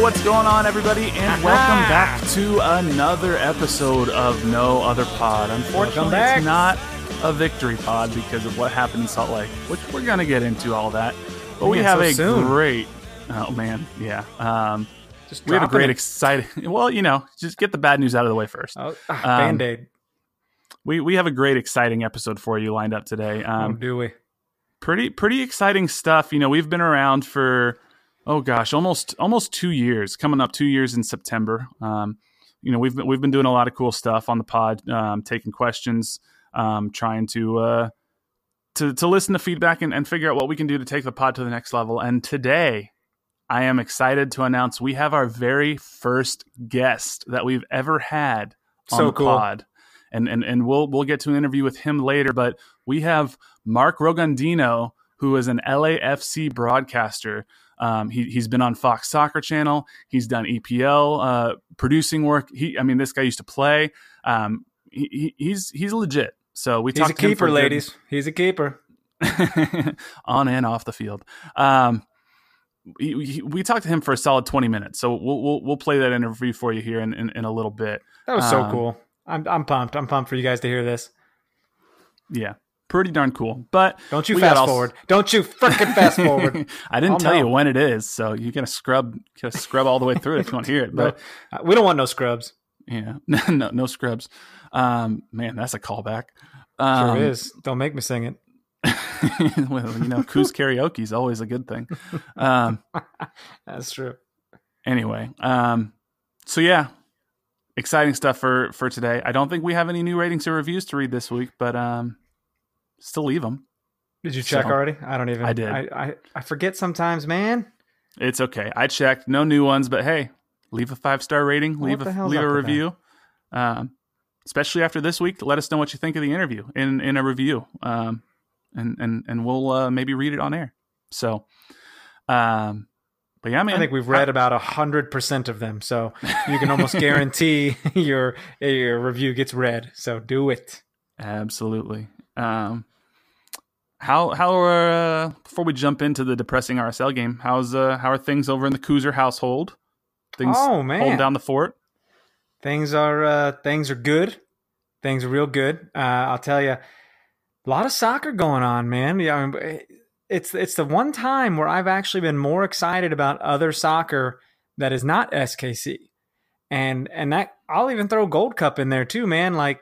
What's going on, everybody, and welcome back to another episode of No Other Pod. Unfortunately, it's not a victory pod because of what happened in Salt Lake, which we're going to get into all that. But we have a great, exciting. Well, you know, just get the bad news out of the way first. Band-Aid. We have a great, exciting episode for you lined up today. Do we? Pretty exciting stuff. You know, we've been around for. Oh gosh, almost 2 years, coming up 2 years in September. You know, we've been doing a lot of cool stuff on the pod, taking questions, trying to listen to feedback and figure out what we can do to take the pod to the next level. And today I am excited to announce we have our very first guest that we've ever had on pod. And we'll get to an interview with him later, but we have Mark Rogondino, who is an LAFC broadcaster. He's been on Fox Soccer Channel. He's done EPL producing work. This guy used to play. He's legit. So we talked. He's a keeper, ladies. He's a keeper on and off the field. We talked to him for a solid 20 minutes. So we'll play that interview for you here in a little bit. That was so cool. I'm pumped. I'm pumped for you guys to hear this. Yeah. Pretty darn cool, but don't you fast forward. Don't you freaking fast forward. I didn't tell you when it is, so you're gonna scrub all the way through it if you want to hear it. But we don't want no scrubs. Yeah, no scrubs. Man, that's a callback. Sure is. Don't make me sing it. Well, you know, Coos karaoke is always a good thing. That's true. Anyway, so yeah, exciting stuff for today. I don't think we have any new ratings or reviews to read this week, but still leave them. Did you check already? I don't even. I did. I forget sometimes, man. It's okay. I checked. No new ones, but hey, leave a 5-star rating. Leave a review. Especially after this week, let us know what you think of the interview in a review. And we'll maybe read it on air. So, but yeah, man. I think we've read about 100% of them, so you can almost guarantee your review gets read. So do it. Absolutely. How are before we jump into the depressing RSL game, how are things over in the Cooser household? Holding down the fort. Things are good. Things are real good. I'll tell you, a lot of soccer going on, man. Yeah, I mean, it's the one time where I've actually been more excited about other soccer that is not SKC, and that I'll even throw Gold Cup in there too, man. Like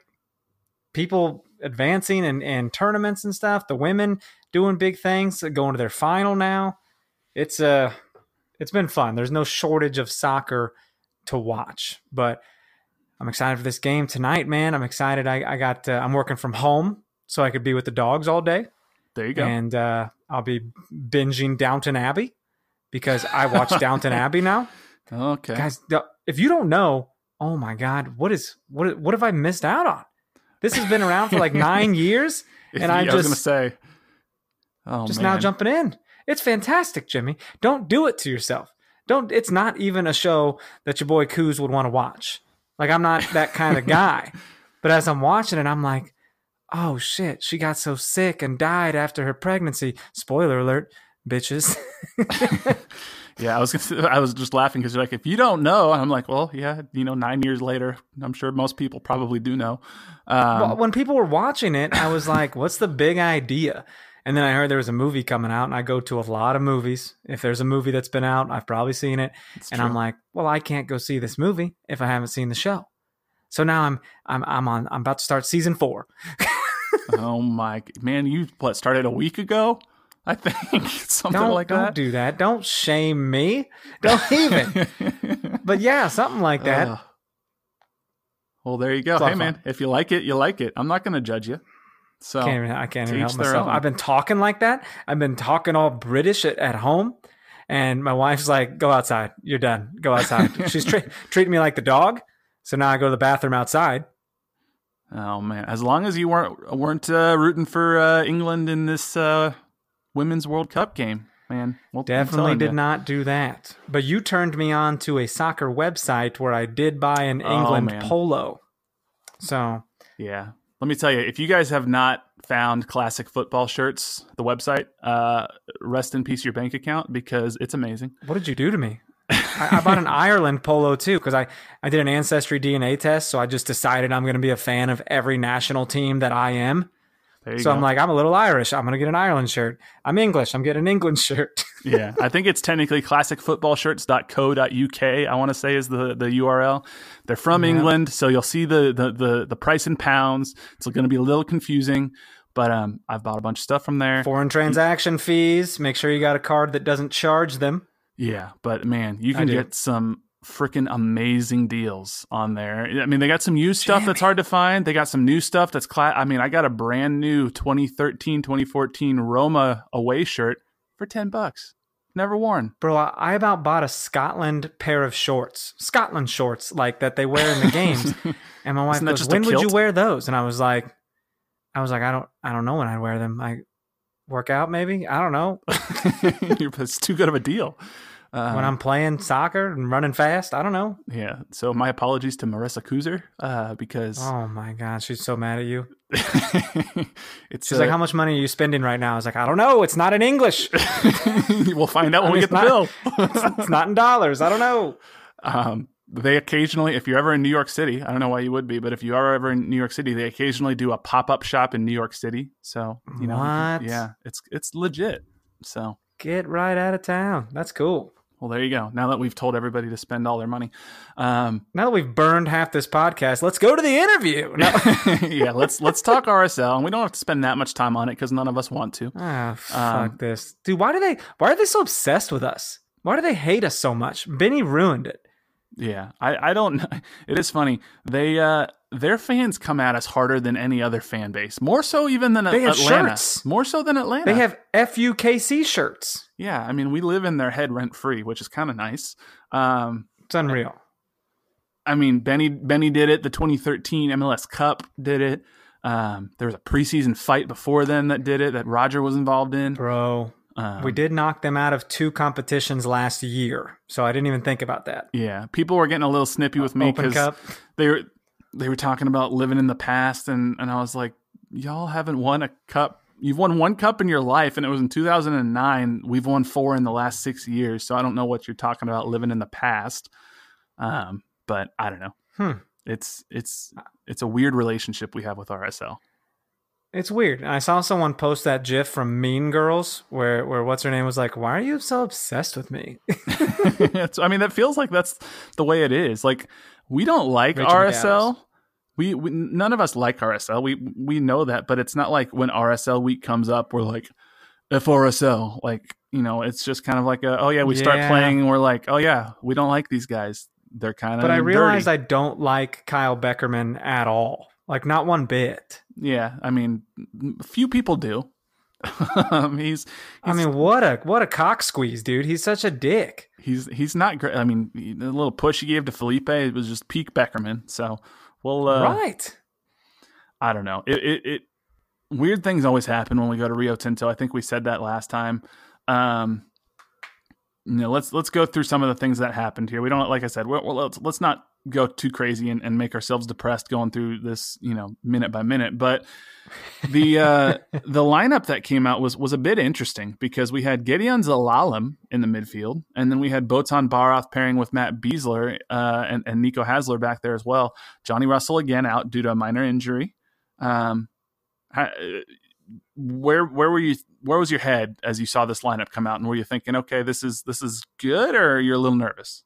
people advancing and tournaments and stuff. The women doing big things, going to their final now. It's been fun. There's no shortage of soccer to watch, but I'm excited for this game tonight, man. I'm excited. I'm working from home so I could be with the dogs all day. There you go. And I'll be binging Downton Abbey because I watch Downton Abbey now. Okay. Guys, if you don't know, oh my God, what have I missed out on? This has been around for like 9 years, and now jumping in. It's fantastic, Jimmy. Don't do it to yourself. It's not even a show that your boy Coos would want to watch. Like, I'm not that kind of guy. But as I'm watching it, I'm like, oh shit, she got so sick and died after her pregnancy. Spoiler alert, bitches. Yeah, I was just laughing because you're like, if you don't know, and I'm like, well, yeah, 9 years later, I'm sure most people probably do know. Well, when people were watching it, I was like, what's the big idea? And then I heard there was a movie coming out, and I go to a lot of movies. If there's a movie that's been out, I've probably seen it. It's and true. I'm like, well, I can't go see this movie if I haven't seen the show. So now I'm about to start season 4. Oh my man, you started a week ago? I think something like that. Don't do that. Don't shame me. Don't even. But yeah, something like that. Well, there you go. Hey man, if you like it, you like it. I'm not going to judge you. So I can't even help myself. I've been talking like that. I've been talking all British at home, and my wife's like, "Go outside. You're done. Go outside." She's treating me like the dog. So now I go to the bathroom outside. Oh man! As long as you weren't rooting for England in this. Women's World Cup game, man. Well, definitely did not do that. But you turned me on to a soccer website where I did buy an England polo. So, yeah. Let me tell you, if you guys have not found Classic Football Shirts, the website, rest in peace your bank account, because it's amazing. What did you do to me? I bought an Ireland polo too, because I did an Ancestry DNA test, so I just decided I'm going to be a fan of every national team that I am. So I'm like, I'm a little Irish. I'm going to get an Ireland shirt. I'm English. I'm getting an England shirt. Yeah. I think it's technically classicfootballshirts.co.uk, I want to say is the URL. They're from England. So you'll see the price in pounds. It's going to be a little confusing, but I've bought a bunch of stuff from there. Foreign transaction fees. Make sure you got a card that doesn't charge them. Yeah. But man, you can get some freaking amazing deals on there. I mean, they got some used stuff that's hard to find. They got some new stuff that's I got a brand new 2013-2014 Roma away shirt for $10. Never worn. Bro, I about bought a Scotland pair of shorts. Scotland shorts, like that they wear in the games. And my wife goes, "When would you wear those?" And I was like, I don't know when I'd wear them. I work out maybe? I don't know. It's too good of a deal. When I'm playing soccer and running fast, I don't know. Yeah. So my apologies to Marissa Kuzer, because oh my God, she's so mad at you. She's like, "How much money are you spending right now?" I was like, "I don't know. It's not in English." We'll find out when we get the bill. It's not in dollars. I don't know. They occasionally, if you're ever in New York City, I don't know why you would be, but if you are ever in New York City, they occasionally do a pop-up shop in New York City. So you know, it's legit. So get right out of town. That's cool. Well, there you go. Now that we've told everybody to spend all their money. Now that we've burned half this podcast, let's go to the interview. No. Yeah, let's talk RSL. And we don't have to spend that much time on it because none of us want to. Oh, fuck this. Dude, why are they so obsessed with us? Why do they hate us so much? Benny ruined it. Yeah, I don't know. It is funny. They their fans come at us harder than any other fan base. More so even than Atlanta. Shirts. More so than Atlanta. They have FUKC shirts. Yeah, I mean, we live in their head rent free, which is kind of nice. It's unreal. I mean, Benny did it. The 2013 MLS Cup did it. There was a preseason fight before then that did it that Roger was involved in. Bro. We did knock them out of 2 competitions last year, so I didn't even think about that. Yeah, people were getting a little snippy with me because they were talking about living in the past, and I was like, y'all haven't won a cup. You've won 1 cup in your life, and it was in 2009. We've won 4 in the last 6 years, so I don't know what you're talking about living in the past. But I don't know. It's a weird relationship we have with RSL. It's weird. I saw someone post that GIF from Mean Girls where what's her name was like, "Why are you so obsessed with me?" I mean, that feels like that's the way it is. Like, we don't like Rachel RSL. We none of us like RSL. We know that, but it's not like when RSL week comes up, we're like, "F RSL." Like, you know, it's just kind of like start playing and we're like, "Oh yeah, we don't like these guys. They're kind of." But I realized dirty. I don't like Kyle Beckerman at all. Like, not one bit. Yeah, I mean, few people do. What a cock squeeze, dude. He's such a dick. He's not great. I mean, the little push he gave to Felipe, it was just peak Beckerman. So, well, right. I don't know. It weird things always happen when we go to Rio Tinto. I think we said that last time. You know, let's go through some of the things that happened here. We don't, like I said, let's not go too crazy and make ourselves depressed going through this, you know, minute by minute. But the lineup that came out was a bit interesting because we had Gedion Zelalem in the midfield, and then we had Botond Baráth pairing with Matt Besler and Nico Hasler back there as well. Johnny Russell again out due to a minor injury. Where was your head as you saw this lineup come out, and were you thinking, okay, this is good, or you're a little nervous?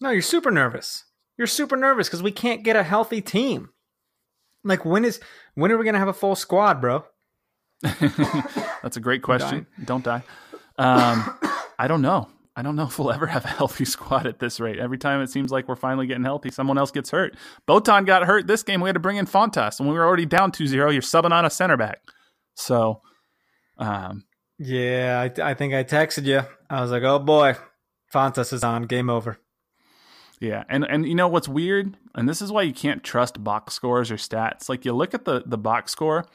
No, you're super nervous. You're super nervous because we can't get a healthy team. Like, when are we going to have a full squad, bro? That's a great question. Don't die. I don't know if we'll ever have a healthy squad at this rate. Every time it seems like we're finally getting healthy, someone else gets hurt. Botond got hurt this game. We had to bring in Fontas, and we were already down 2-0. You're subbing on a center back. So, yeah, I think I texted you. I was like, oh, boy, Fontas is on. Game over. Yeah, and you know what's weird? And this is why you can't trust box scores or stats. Like, you look at the box score.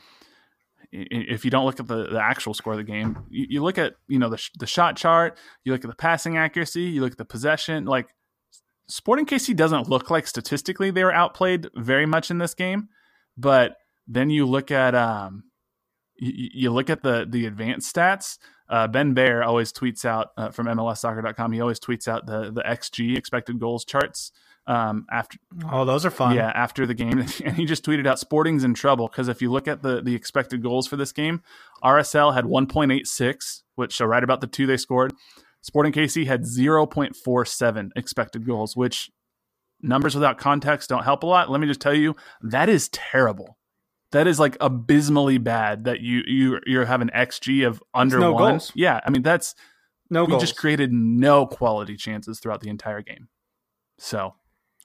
If you don't look at the actual score of the game, you look at, you know, the shot chart, you look at the passing accuracy, you look at the possession. Like, Sporting KC doesn't look like statistically they were outplayed very much in this game. But then you look at the advanced stats. Ben Baer always tweets out from MLSsoccer.com. He always tweets out the XG, expected goals charts. After those are fun. Yeah, after the game, and he just tweeted out, "Sporting's in trouble," because if you look at the expected goals for this game, RSL had 1.86, which are right about the two they scored. Sporting KC had 0.47 expected goals, which numbers without context don't help a lot. Let me just tell you, that is terrible. That is like abysmally bad that you have an XG of under no one. Goals. Yeah, I mean that's no. We goals. Just created no quality chances throughout the entire game, so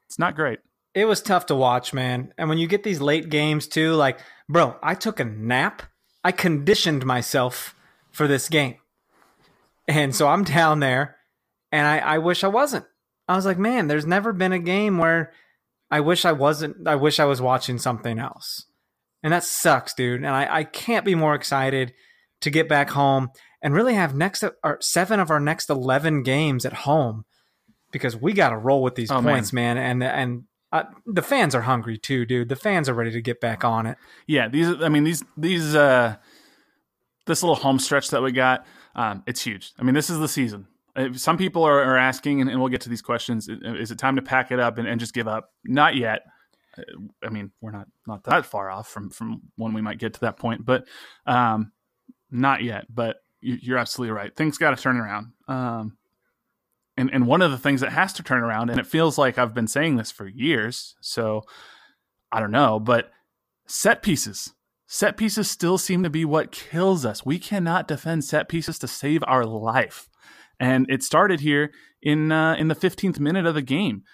it's not great. It was tough to watch, man. And when you get these late games too, like, bro, I took a nap. I conditioned myself for this game, and so I'm down there, and I wish I wasn't. I was like, man, there's never been a game where I wish I wasn't. I wish I was watching something else. And that sucks, dude. And I can't be more excited to get back home and really have seven of our next 11 games at home, because we got to roll with these points, man. And the fans are hungry too, dude. The fans are ready to get back on it. Yeah, this little home stretch that we got, it's huge. I mean, this is the season. Some people are asking, and we'll get to these questions. Is it time to pack it up and just give up? Not yet. I mean, we're not that far off from when we might get to that point, but not yet. But you're absolutely right. Things got to turn around. And one of the things that has to turn around, and it feels like I've been saying this for years, so I don't know, but set pieces. Set pieces still seem to be what kills us. We cannot defend set pieces to save our life. And it started here in the 15th minute of the game.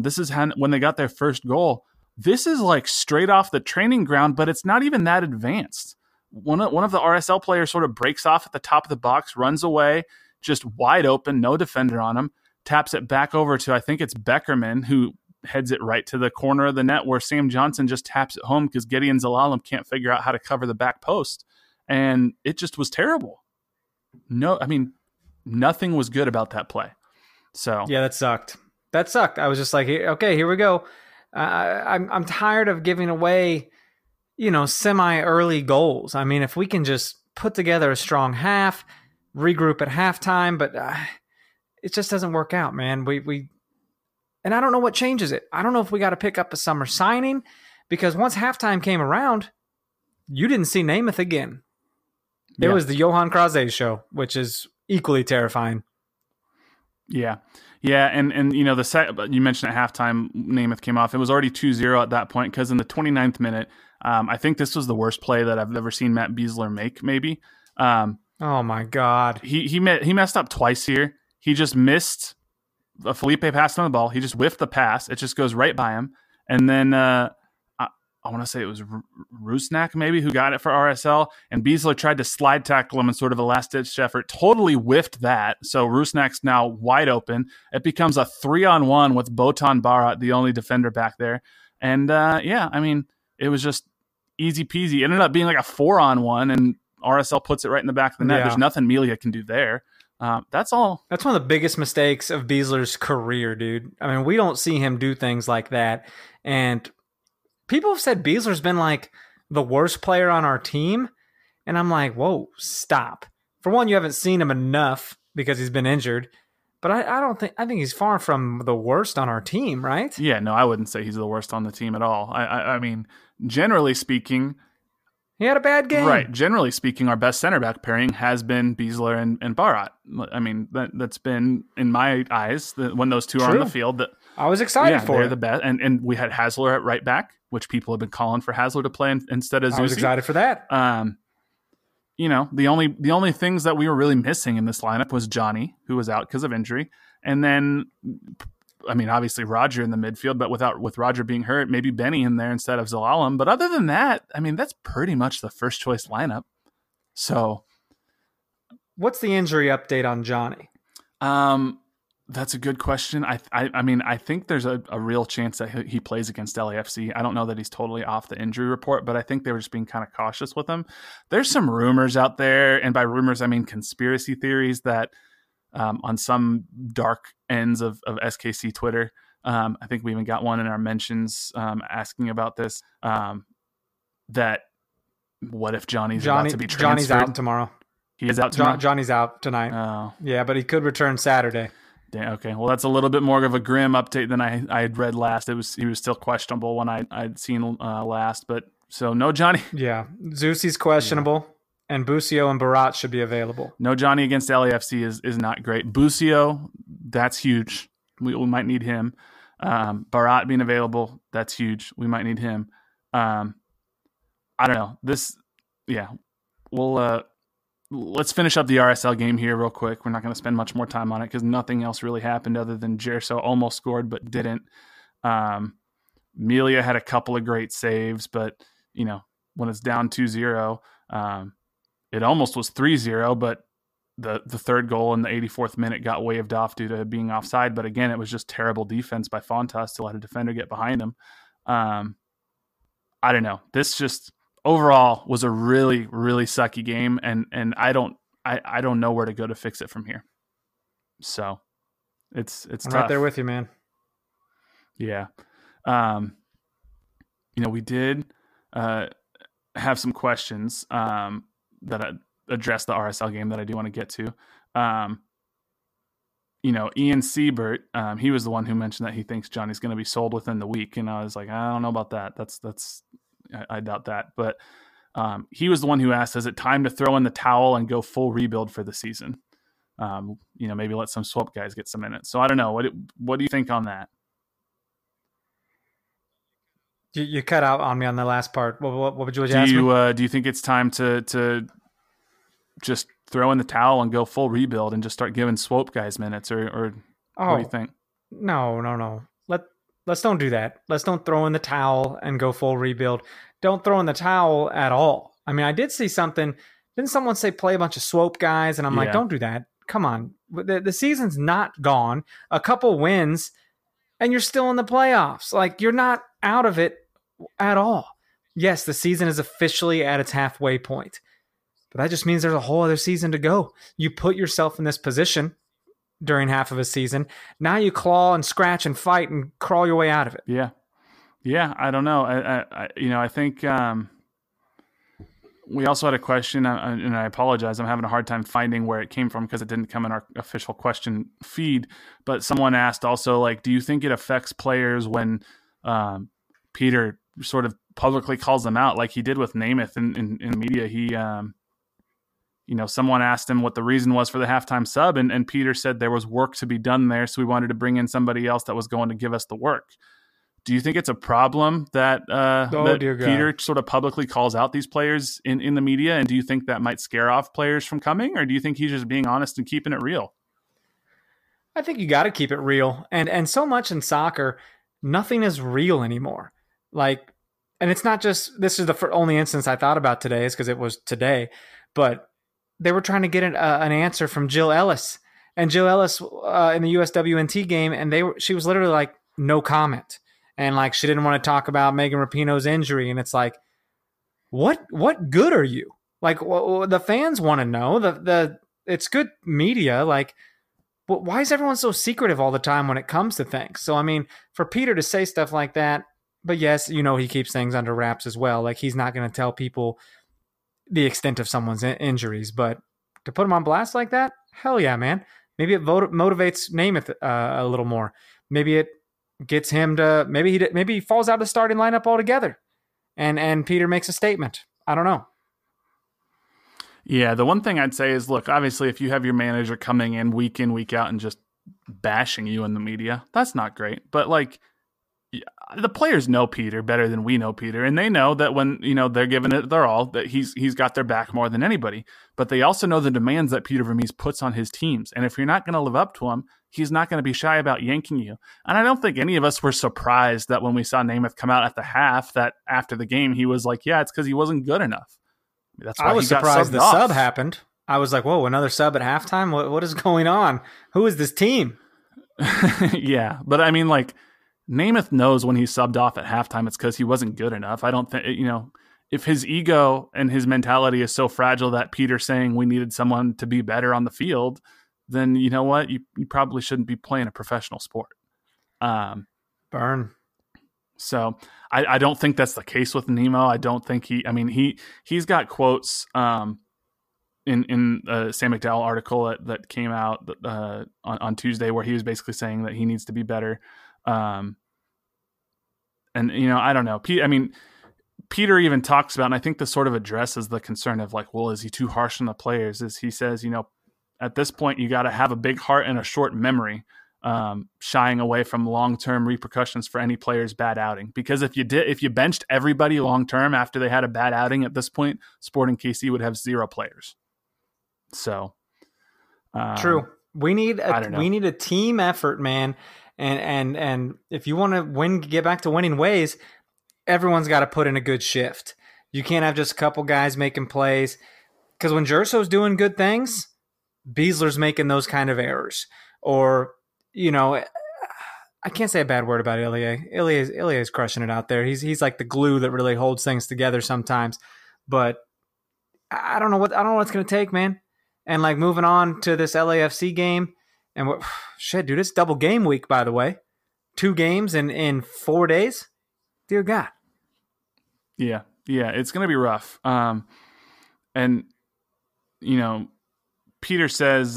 This is when they got their first goal. This is like straight off the training ground, but it's not even that advanced. One of the RSL players sort of breaks off at the top of the box, runs away, just wide open, no defender on him, taps it back over to, I think it's Beckerman, who heads it right to the corner of the net where Sam Johnson just taps it home because Gedion Zelalem can't figure out how to cover the back post. And it just was terrible. No, I mean, nothing was good about that play. So yeah, that sucked. That sucked. I was just like, okay, here we go. I'm tired of giving away, you know, semi-early goals. I mean, if we can just put together a strong half, regroup at halftime, but it just doesn't work out, man. And I don't know what changes it. I don't know if we got to pick up a summer signing, because once halftime came around, you didn't see Németh again. It was the Yohan Croizet show, which is equally terrifying. Yeah. Yeah, and you know, you mentioned at halftime, Németh came off. It was already 2-0 at that point, because in the 29th minute, I think this was the worst play that I've ever seen Matt Besler make, maybe. Oh, my God. He messed up twice here. He just missed a Felipe pass on the ball. He just whiffed the pass. It just goes right by him. And then I want to say it was Rusnak, maybe, who got it for RSL. And Besler tried to slide tackle him in sort of a last-ditch effort. Totally whiffed that. So Rusnak's now wide open. It becomes a 3-on-1 with Botond Baráth, the only defender back there. And, yeah, I mean, it was just easy-peasy. It ended up being like a 4-on-1, and RSL puts it right in the back of the net. Yeah. There's nothing Melia can do there. That's all. That's one of the biggest mistakes of Besler's career, dude. I mean, we don't see him do things like that. And people have said Besler's been like the worst player on our team. And I'm like, whoa, stop. For one, you haven't seen him enough because he's been injured. But I think he's far from the worst on our team, right? Yeah, no, I wouldn't say he's the worst on the team at all. I mean, generally speaking, he had a bad game. Right. Generally speaking, our best center back pairing has been Besler and Baráth. I mean, that's been, in my eyes, when those two are on the field. I was excited for it. They're the best. And we had Hasler at right back, which people have been calling for Hasler to play instead of Zusi. I was excited for that. You know, the only things that we were really missing in this lineup was Johnny, who was out because of injury. And then, I mean, obviously Roger in the midfield, but with Roger being hurt, maybe Benny in there instead of Zelalem. But other than that, I mean, that's pretty much the first choice lineup. So, what's the injury update on Johnny? That's a good question. I think there's a real chance that he plays against LAFC. I don't know that he's totally off the injury report, but I think they were just being kind of cautious with him. There's some rumors out there, and by rumors I mean conspiracy theories that on some dark ends of SKC Twitter. I think we even got one in our mentions asking about this. That what if Johnny's about to be transferred? Johnny's out tomorrow. He is out tomorrow? Johnny's out tonight. Oh. Yeah, but he could return Saturday. Damn, okay, well, that's a little bit more of a grim update than I had read last. He was still questionable when I'd seen last, but so no Johnny. Yeah, Zusi's questionable. Yeah. And Busio and Baráth should be available. No Johnny against LAFC is not great. Busio, that's huge. We might need him. Baráth being available, that's huge. We might need him. I don't know. We'll let's finish up the RSL game here real quick. We're not going to spend much more time on it because nothing else really happened other than Jerso almost scored but didn't. Melia had a couple of great saves, but, you know, when it's down 2-0, it almost was 3-0, but the third goal in the 84th minute got waved off due to being offside. But again, it was just terrible defense by Fontas to let a defender get behind him. I don't know. This just overall was a really, really sucky game, and I don't know where to go to fix it from here. So it's I'm tough. Right there with you, man. Yeah. You know, we did have some questions that address the RSL game that I do want to get to. You know, Ian Siebert, he was the one who mentioned that he thinks Johnny's going to be sold within the week. And I was like, I don't know about that. I doubt that. But he was the one who asked, is it time to throw in the towel and go full rebuild for the season? You know, maybe let some swap guys get some minutes. So I don't know. What do you think on that? You cut out on me on the last part. What would you ask me? Do you think it's time to just throw in the towel and go full rebuild and just start giving Swope guys minutes, or what do you think? No. Let's don't do that. Let's don't throw in the towel and go full rebuild. Don't throw in the towel at all. I mean, I did see something. Didn't someone say play a bunch of Swope guys? And I'm like, don't do that. Come on. The season's not gone. A couple wins and you're still in the playoffs. Like, you're not out of it at all. Yes, the season is officially at its halfway point, but that just means there's a whole other season to go. You put yourself in this position during half of a season. Now you claw and scratch and fight and crawl your way out of it. Yeah. I don't know. I think we also had a question, and I apologize. I'm having a hard time finding where it came from because it didn't come in our official question feed. But someone asked also, like, do you think it affects players when Peter sort of publicly calls them out like he did with Németh in media? He, you know, someone asked him what the reason was for the halftime sub, and Peter said there was work to be done there, so we wanted to bring in somebody else that was going to give us the work. Do you think it's a problem that, that Peter sort of publicly calls out these players in the media, and do you think that might scare off players from coming, or do you think he's just being honest and keeping it real? I think you got to keep it real, and so much in soccer, nothing is real anymore. Like, and it's not just, this is the only instance I thought about today is because it was today, but they were trying to get an answer from Jill Ellis, and Jill Ellis in the USWNT game. And she was literally like, no comment. And like, she didn't want to talk about Megan Rapinoe's injury. And it's like, what good are you? Like, the fans want to know. The it's good media. Like, but why is everyone so secretive all the time when it comes to things? So, I mean, for Peter to say stuff like that, but yes, you know, he keeps things under wraps as well. Like, he's not going to tell people the extent of someone's injuries, but to put him on blast like that, hell yeah, man. Maybe it motivates Németh a little more. Maybe it gets him to, maybe he falls out of the starting lineup altogether. And Peter makes a statement. I don't know. Yeah, the one thing I'd say is, look, obviously, if you have your manager coming in, week out, and just bashing you in the media, that's not great. But, like, the players know Peter better than we know Peter, and they know that when, you know, they're giving it their all, that he's got their back more than anybody. But they also know the demands that Peter Vermes puts on his teams, and if you're not going to live up to him, he's not going to be shy about yanking you. And I don't think any of us were surprised that when we saw Németh come out at the half, that after the game he was like, "Yeah, it's because he wasn't good enough." That's why I was surprised the sub happened. I was like, "Whoa, another sub at halftime? What is going on? Who is this team?" Yeah, but I mean, like, Németh knows when he subbed off at halftime, it's because he wasn't good enough. I don't think, you know, if his ego and his mentality is so fragile that Peter's saying we needed someone to be better on the field, then you know what? You probably shouldn't be playing a professional sport. Burn. So I don't think that's the case with Nemo. I don't think he's got quotes in Sam McDowell article that came out on Tuesday where he was basically saying that he needs to be better. And, you know, I don't know. Peter even talks about, and I think this sort of addresses the concern of, like, well, is he too harsh on the players? As he says, you know, at this point, you got to have a big heart and a short memory, shying away from long-term repercussions for any player's bad outing. Because if you benched everybody long-term after they had a bad outing at this point, Sporting KC would have 0 players. So. True. We need a team effort, man. And if you want to win, get back to winning ways, everyone's got to put in a good shift. You can't have just a couple guys making plays, because when Jerso's doing good things, Besler's making those kind of errors. Or, you know, I can't say a bad word about Ilya. Ilya's crushing it out there. He's like the glue that really holds things together sometimes. But I don't know what it's gonna take, man. And, like, moving on to this LAFC game. And what, shit, dude, it's double game week, by the way. 2 games in 4 days. Dear God. Yeah, it's going to be rough. And, you know, Peter says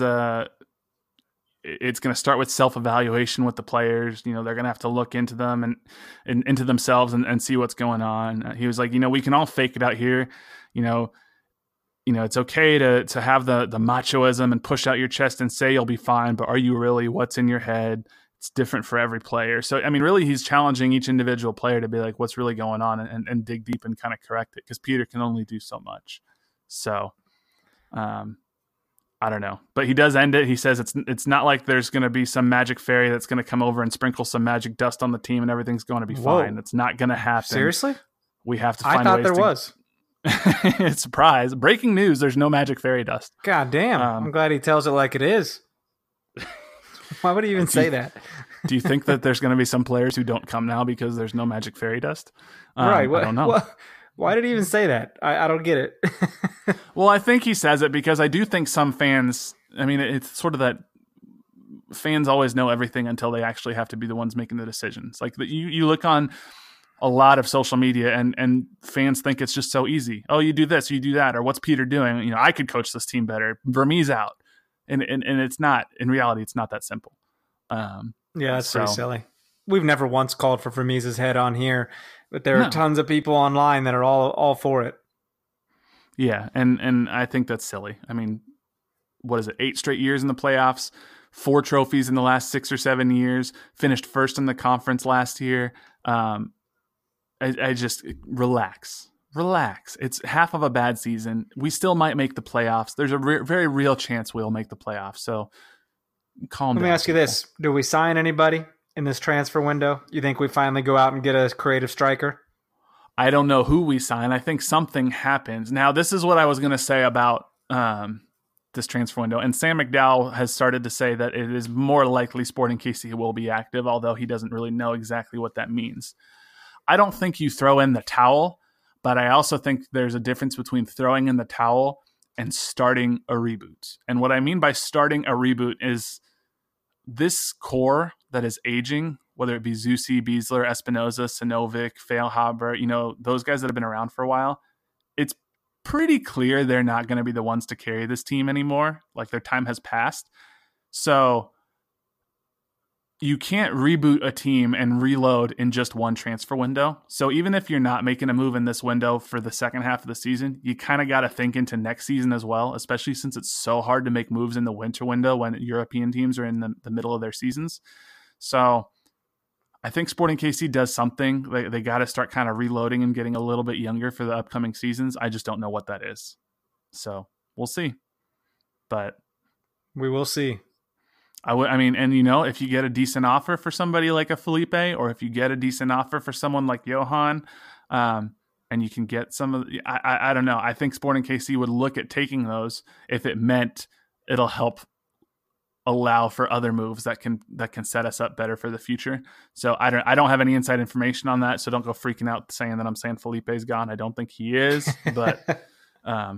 it's going to start with self-evaluation with the players. You know, they're going to have to look into them and into themselves and see what's going on. He was like, you know, we can all fake it out here, you know, it's okay to have the machoism and push out your chest and say you'll be fine, but are you really? What's in your head? It's different for every player. So, I mean, really, he's challenging each individual player to be like, what's really going on, and dig deep and kind of correct it, because Peter can only do so much. So, I don't know. But he does end it. He says it's not like there's going to be some magic fairy that's going to come over and sprinkle some magic dust on the team and everything's going to be fine. It's not going to happen. Seriously? We have to find ways to... I thought there was. Surprise, breaking news, there's no magic fairy dust. God damn. I'm glad he tells it like it is. Why would he even say that? Do you think that there's going to be some players who don't come now because there's no magic fairy dust? Right. I don't know. Why did he even say that? I don't get it. Well, I think he says it because I do think some fans, I mean, it's sort of that fans always know everything until they actually have to be the ones making the decisions. Like, you look on a lot of social media and fans think it's just so easy. Oh, you do this, you do that, or what's Peter doing? You know, I could coach this team better. Vermes out. And it's not, in reality, it's not that simple. Yeah, that's pretty silly. We've never once called for Vermes' head on here, but there are tons of people online that are all for it. Yeah. And I think that's silly. I mean, what is it? 8 straight years in the playoffs, 4 trophies in the last 6 or 7 years, finished first in the conference last year. I just relax. It's half of a bad season. We still might make the playoffs. There's a very real chance we'll make the playoffs. So calm down. Let me ask you this. Do we sign anybody in this transfer window? You think we finally go out and get a creative striker? I don't know who we sign. I think something happens. Now, this is what I was going to say about this transfer window. And Sam McDowell has started to say that it is more likely Sporting KC will be active, although he doesn't really know exactly what that means. I don't think you throw in the towel, but I also think there's a difference between throwing in the towel and starting a reboot. And what I mean by starting a reboot is this core that is aging, whether it be Zusi, Besler, Espinoza, Sinovic, Failhaber, you know, those guys that have been around for a while, it's pretty clear they're not going to be the ones to carry this team anymore. Like, their time has passed. So you can't reboot a team and reload in just one transfer window. So even if you're not making a move in this window for the second half of the season, you kind of got to think into next season as well, especially since it's so hard to make moves in the winter window when European teams are in the middle of their seasons. So I think Sporting KC does something. They got to start kind of reloading and getting a little bit younger for the upcoming seasons. I just don't know what that is. So we'll see. But we will see. I mean, and you know, if you get a decent offer for somebody like a Felipe, or if you get a decent offer for someone like Yohan, and you can get some of the, I don't know. I think Sporting KC would look at taking those if it meant it'll help allow for other moves that can set us up better for the future. So I don't have any inside information on that. So don't go freaking out saying that I'm saying Felipe's gone. I don't think he is, but I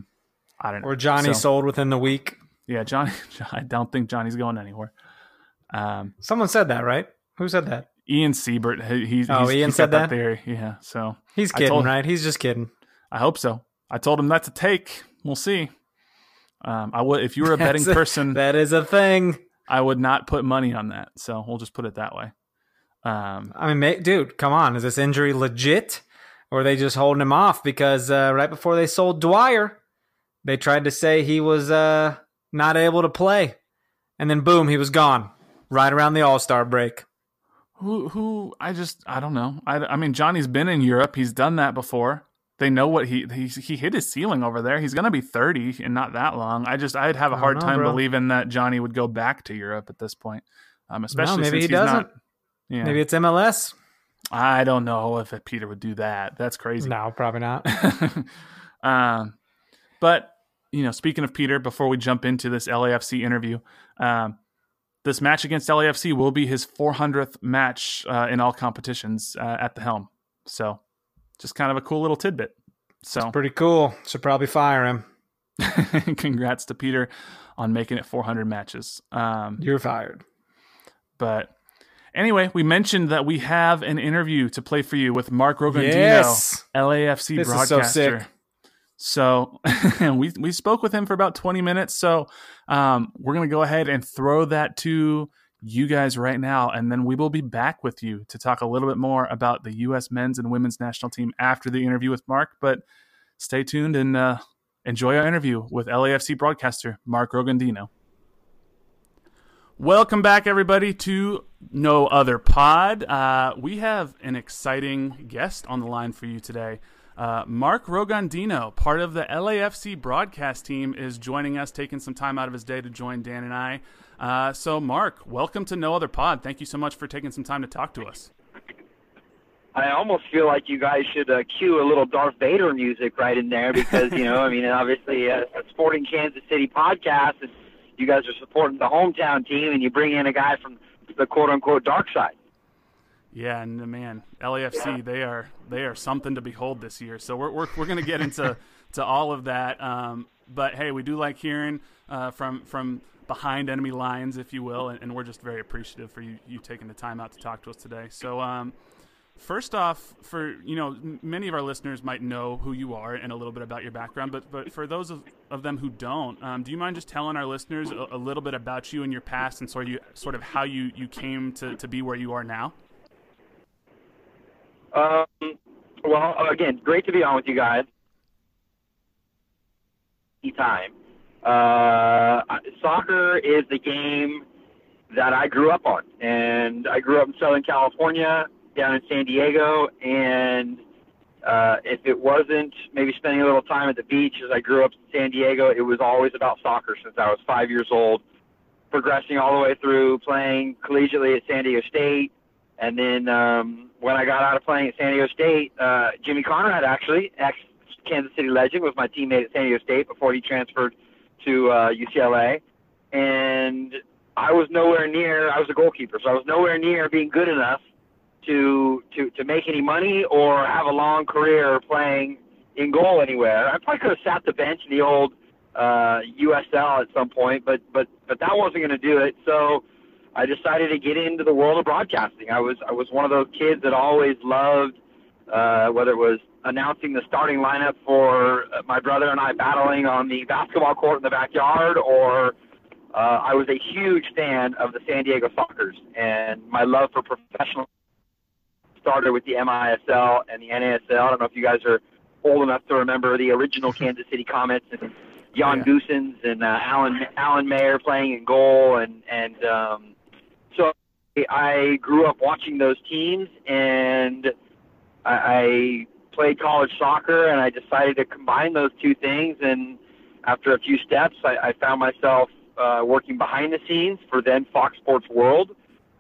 don't know. Or Johnny sold within the week. Yeah, Johnny, I don't think Johnny's going anywhere. Someone said that, right? Who said that? Ian Siebert. Ian said that theory. Yeah, so he's kidding, right? He's just kidding. I hope so. I told him that's a take. We'll see. I would, if you were a betting person. That is a thing. I would not put money on that. So we'll just put it that way. I mean, dude, come on. Is this injury legit, or are they just holding him off? Because right before they sold Dwyer, they tried to say he was not able to play, and then boom, he was gone right around the All-Star break. I don't know. I mean, Johnny's been in Europe. He's done that before. They know what he hit his ceiling over there. He's going to be 30 and not that long. I'd have a hard time believing that Johnny would go back to Europe at this point. Especially maybe since he doesn't. Not, you know, maybe it's MLS. I don't know if Peter would do that. That's crazy. No, probably not. But you know, speaking of Peter, before we jump into this LAFC interview, this match against LAFC will be his 400th match in all competitions at the helm. So just kind of a cool little tidbit. So that's pretty cool. Should probably fire him. Congrats to Peter on making it 400 matches. You're fired. But anyway, we mentioned that we have an interview to play for you with Mark Rogondino, yes! LAFC this broadcaster. Is so sick. So we spoke with him for about 20 minutes. So we're going to go ahead and throw that to you guys right now. And then we will be back with you to talk a little bit more about the U.S. men's and women's national team after the interview with Mark. But stay tuned and enjoy our interview with LAFC broadcaster Mark Rogondino. Welcome back, everybody, to No Other Pod. We have an exciting guest on the line for you today. Mark Rogondino, part of the LAFC broadcast team, is joining us, taking some time out of his day to join Dan and I. So, Mark, welcome to No Other Pod. Thank you so much for taking some time to talk to us. I almost feel like you guys should cue a little Darth Vader music right in there because, you know, I mean, obviously a Sporting Kansas City podcast, and you guys are supporting the hometown team, and you bring in a guy from the quote-unquote dark side. Yeah, and man, LAFC, they are something to behold this year. So we're going to get into to all of that. But hey, we do like hearing from behind enemy lines, if you will, and we're just very appreciative for you taking the time out to talk to us today. So first off, for you know, many of our listeners might know who you are and a little bit about your background, but for those of them who don't, do you mind just telling our listeners a little bit about you and your past and sort of how you came to be where you are now? Well, again, great to be on with you guys. Time. Soccer is the game that I grew up on. And I grew up in Southern California, down in San Diego. And if it wasn't maybe spending a little time at the beach as I grew up in San Diego, it was always about soccer since I was 5 years old, progressing all the way through playing collegiately at San Diego State. And then when I got out of playing at San Diego State, Jimmy Conrad, actually, ex-Kansas City legend, was my teammate at San Diego State before he transferred to UCLA. And I was a goalkeeper, so I was nowhere near being good enough to make any money or have a long career playing in goal anywhere. I probably could have sat the bench in the old USL at some point, but that wasn't going to do it. So I decided to get into the world of broadcasting. I was one of those kids that always loved, whether it was announcing the starting lineup for my brother and I battling on the basketball court in the backyard, or I was a huge fan of the San Diego Sockers, and my love for professional started with the MISL and the NASL. I don't know if you guys are old enough to remember the original Kansas City Comets and Jan Goossens and Alan Mayer playing in goal, and so I grew up watching those teams, and I played college soccer, and I decided to combine those two things. And after a few steps, I found myself working behind the scenes for then Fox Sports World,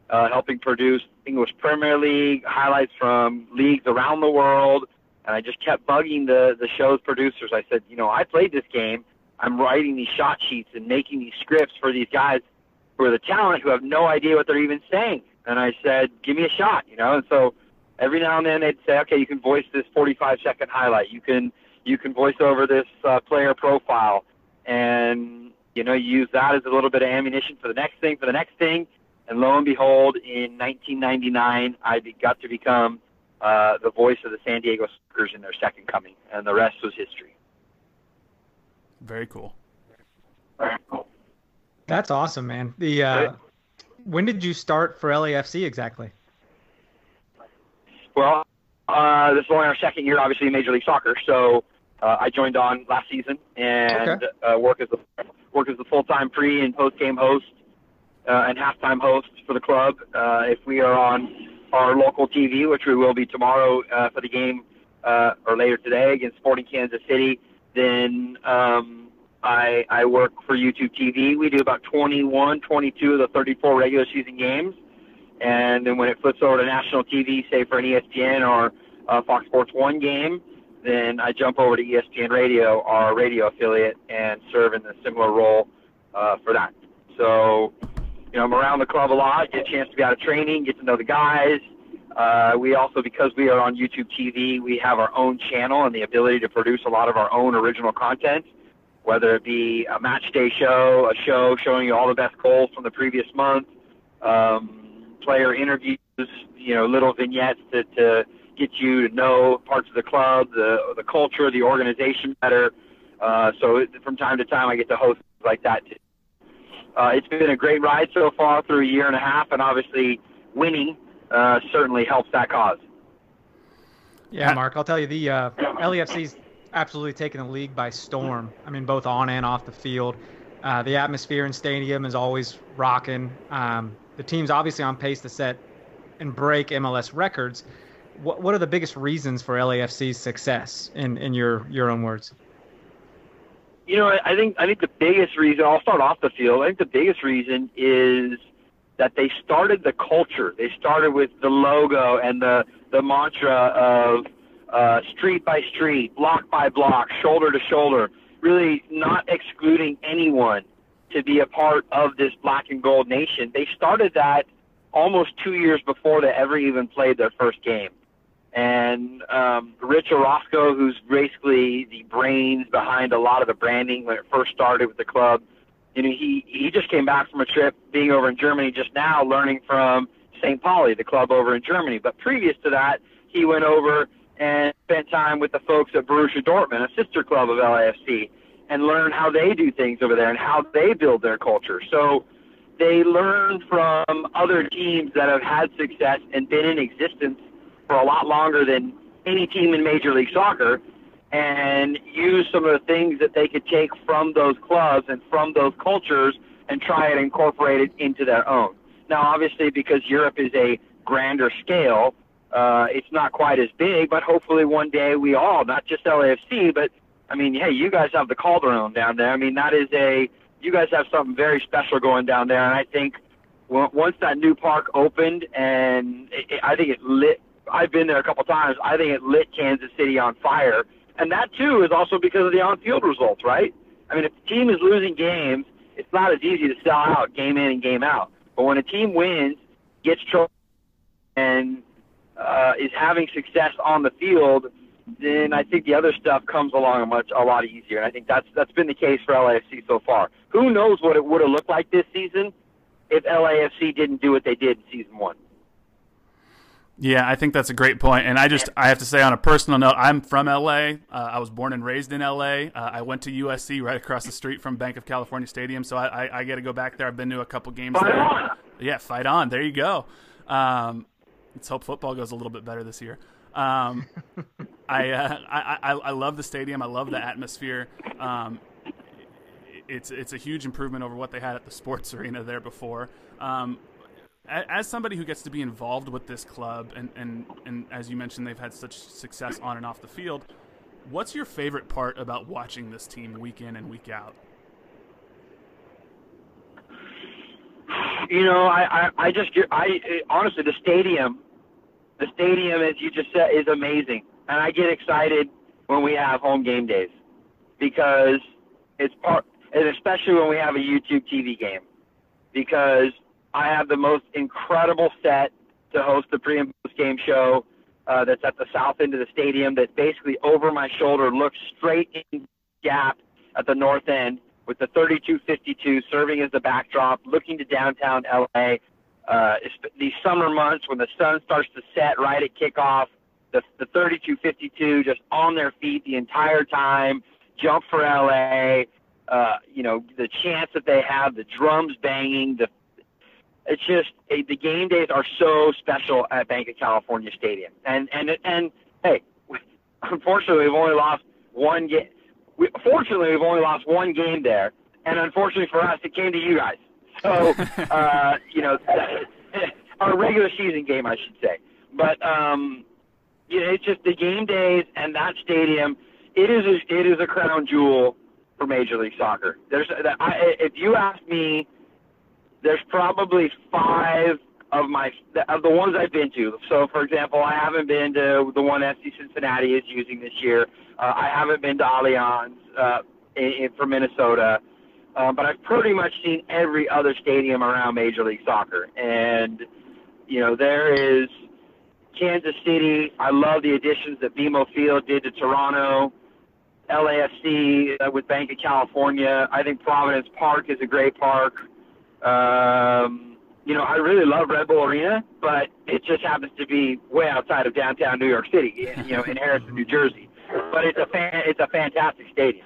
helping produce English Premier League highlights from leagues around the world. And I just kept bugging the show's producers. I said, you know, I played this game. I'm writing these shot sheets and making these scripts for these guys who are the talent, who have no idea what they're even saying. And I said, give me a shot, you know. And so every now and then they'd say, okay, you can voice this 45-second highlight. You can voice over this player profile, and you know, use that as a little bit of ammunition for the next thing, and lo and behold, in 1999, I got to become the voice of the San Diego Sockers in their second coming, and the rest was history. Very cool. That's awesome, man. When did you start for LAFC exactly? Well, this is only our second year, obviously, in Major League Soccer. So I joined on last season and work as the full-time pre- and post-game host and halftime host for the club. If we are on our local TV, which we will be tomorrow for the game or later today against Sporting Kansas City, then I work for YouTube TV. We do about 21, 22 of the 34 regular season games. And then when it flips over to national TV, say for an ESPN or a Fox Sports 1 game, then I jump over to ESPN Radio, our radio affiliate, and serve in a similar role for that. So, you know, I'm around the club a lot, get a chance to be out of training, get to know the guys. We also, because we are on YouTube TV, we have our own channel and the ability to produce a lot of our own original content, whether it be a match day show, a show showing you all the best goals from the previous month, player interviews, you know, little vignettes to get you to know parts of the club, the culture, the organization better. So from time to time, I get to host like that too. It's been a great ride so far through a year and a half, and obviously winning certainly helps that cause. Yeah, Mark, I'll tell you, the LAFC's absolutely taken the league by storm. I mean, both on and off the field. The atmosphere in stadium is always rocking. The team's obviously on pace to set and break MLS records. What are the biggest reasons for LAFC's success, in your own words? You know, I think the biggest reason, I'll start off the field, I think the biggest reason is that they started the culture. They started with the logo and the mantra of street by street, block by block, shoulder to shoulder, really not excluding anyone to be a part of this black and gold nation. They started that almost 2 years before they ever even played their first game. And Rich Orozco, who's basically the brains behind a lot of the branding when it first started with the club, you know, he just came back from a trip being over in Germany just now, learning from St. Pauli, the club over in Germany. But previous to that, he went over and spent time with the folks at Borussia Dortmund, a sister club of LAFC, and learn how they do things over there and how they build their culture. So they learn from other teams that have had success and been in existence for a lot longer than any team in Major League Soccer, and use some of the things that they could take from those clubs and from those cultures and try and incorporate it into their own. Now, obviously, because Europe is a grander scale, it's not quite as big, but hopefully one day we all, not just LAFC, but I mean, hey, you guys have the Calderon down there. I mean, you guys have something very special going down there. And I think once that new park opened, and I think it lit, I've been there a couple times, I think it lit Kansas City on fire. And that, too, is also because of the on-field results, right? I mean, if the team is losing games, it's not as easy to sell out game in and game out. But when a team wins, gets trouble, and is having success on the field, then I think the other stuff comes along a lot easier. And I think that's been the case for LAFC so far. Who knows what it would have looked like this season if LAFC didn't do what they did in season one. Yeah, I think that's a great point. And I have to say on a personal note, I'm from L.A. I was born and raised in L.A. I went to USC right across the street from Bank of California Stadium, so I got to go back there. I've been to a couple games there. Fight on. Yeah, fight on. There you go. Let's hope football goes a little bit better this year. I love the stadium. I love the atmosphere. It's a huge improvement over what they had at the sports arena there before. As somebody who gets to be involved with this club, and as you mentioned, they've had such success on and off the field, what's your favorite part about watching this team week in and week out? You know, honestly, the stadium, as you just said, is amazing. And I get excited when we have home game days because it's part, and especially when we have a YouTube TV game, because I have the most incredible set to host the pre and post game show that's at the south end of the stadium that basically over my shoulder looks straight in the gap at the north end with the 3252 serving as the backdrop, looking to downtown LA. These summer months when the sun starts to set right at kickoff, the 3252 just on their feet the entire time, Jump for LA, the chants that they have, the drums banging, the game days are so special at Bank of California Stadium. And hey, unfortunately, we've only lost one game there. And unfortunately for us, it came to you guys. So, our regular season game, I should say. But, it's just the game days and that stadium, it is a crown jewel for Major League Soccer. If you ask me, there's probably five of the ones I've been to. So, for example, I haven't been to the one FC Cincinnati is using this year. I haven't been to Allianz for Minnesota. But I've pretty much seen every other stadium around Major League Soccer. And, there is Kansas City. I love the additions that BMO Field did to Toronto. LAFC with Bank of California. I think Providence Park is a great park. I really love Red Bull Arena, but it just happens to be way outside of downtown New York City, in Harrison, New Jersey. But it's a fantastic stadium.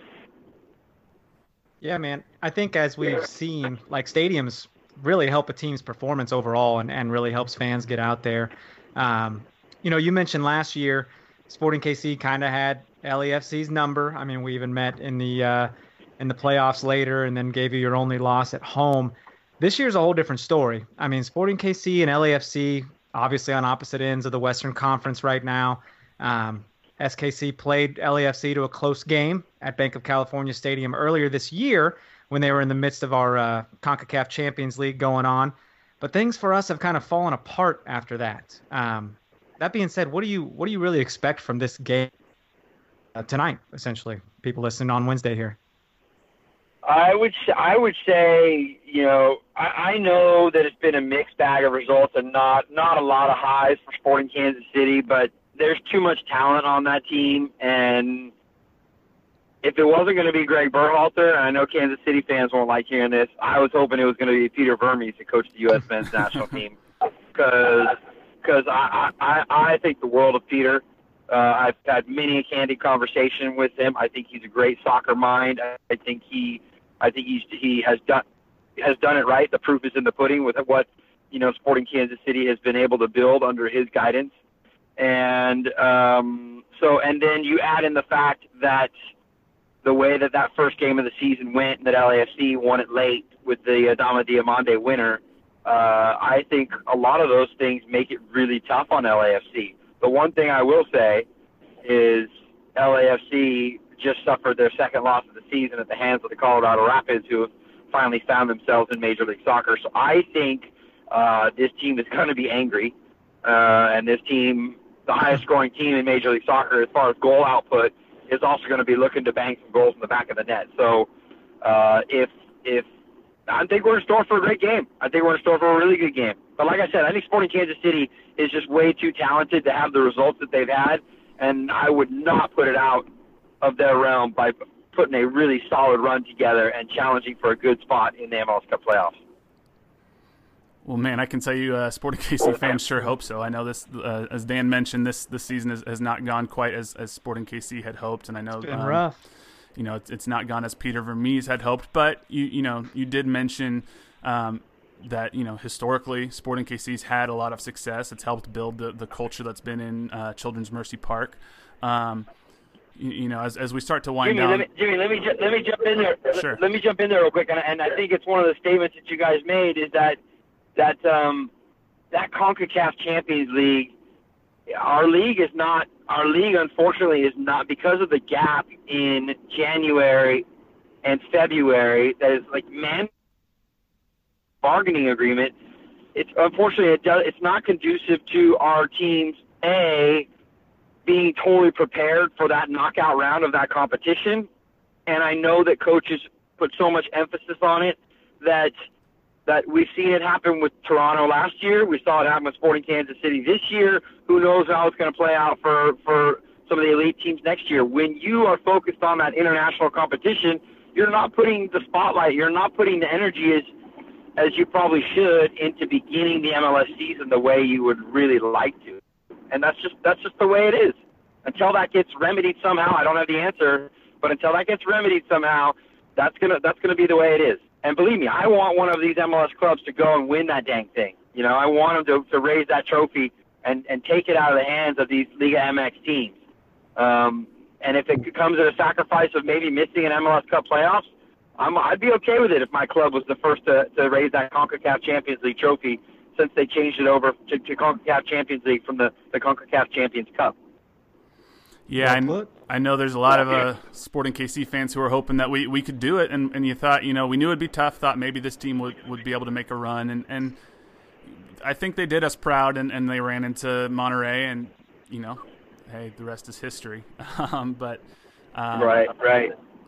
Yeah, man. I think as we've seen, like, stadiums really help a team's performance overall and really helps fans get out there. You mentioned last year Sporting KC kind of had LAFC's number. I mean, we even met in the playoffs later and then gave you your only loss at home. This year's a whole different story. I mean, Sporting KC and LAFC, obviously on opposite ends of the Western Conference right now. SKC played LAFC to a close game at Bank of California Stadium earlier this year when they were in the midst of our CONCACAF Champions League going on. But things for us have kind of fallen apart after that. That being said, what do you really expect from this game tonight, essentially, people listening on Wednesday here? I would say, I know that it's been a mixed bag of results and not a lot of highs for Sporting Kansas City, but there's too much talent on that team. And if it wasn't going to be Greg Berhalter, and I know Kansas City fans won't like hearing this, I was hoping it was going to be Peter Vermes to coach the U.S. men's national team because I think the world of Peter. I've had many a candid conversation with him. I think he's a great soccer mind. I think he has done it right. The proof is in the pudding with what Sporting Kansas City has been able to build under his guidance. And then you add in the fact that the way that first game of the season went, and that LAFC won it late with the Adama Diomande winner. I think a lot of those things make it really tough on LAFC. The one thing I will say is LAFC just suffered their second loss of the season at the hands of the Colorado Rapids, who have finally found themselves in Major League Soccer. So I think this team is going to be angry, and this team, the highest-scoring team in Major League Soccer as far as goal output, is also going to be looking to bang some goals in the back of the net. So I think we're in store for a great game. I think we're in store for a really good game. But like I said, I think Sporting Kansas City is just way too talented to have the results that they've had. and I would not put it out of their realm by putting a really solid run together and challenging for a good spot in the MLS Cup playoffs. Well, man, I can tell you Sporting KC fans sure hope so. I know this, as Dan mentioned, this season has not gone quite as Sporting KC had hoped, and I know it's been rough. You know, it's not gone as Peter Vermes had hoped, but you did mention that, you know, historically Sporting KC's had a lot of success. It's helped build the culture that's been in Children's Mercy Park. You know, as we start to wind down, let me jump in there. Sure. Let me jump in there real quick, and I think it's one of the statements that you guys made is that CONCACAF Champions League, our league unfortunately is not, because of the gap in January and February that is like man bargaining agreement. It's unfortunately it's not conducive to our teams being totally prepared for that knockout round of that competition. And I know that coaches put so much emphasis on it that we've seen it happen with Toronto last year. We saw it happen with Sporting Kansas City this year. Who knows how it's going to play out for some of the elite teams next year. When you are focused on that international competition, you're not putting the spotlight, you're not putting the energy as you probably should into beginning the MLS season the way you would really like to. And that's just the way it is. Until that gets remedied somehow, I don't have the answer, but until that gets remedied somehow, that's gonna be the way it is. And believe me, I want one of these MLS clubs to go and win that dang thing. You know, I want them to raise that trophy and take it out of the hands of these Liga MX teams. And if it comes at a sacrifice of maybe missing an MLS Cup playoffs, I'd be okay with it if my club was the first to raise that CONCACAF Champions League trophy since they changed it over to CONCACAF Champions League from the CONCACAF Champions Cup. Yeah, I know there's a lot of Sporting KC fans who are hoping that we could do it, and you thought, you know, we knew it'd be tough, thought maybe this team would be able to make a run, and I think they did us proud, and they ran into Monterey, and, you know, hey, the rest is history. Right.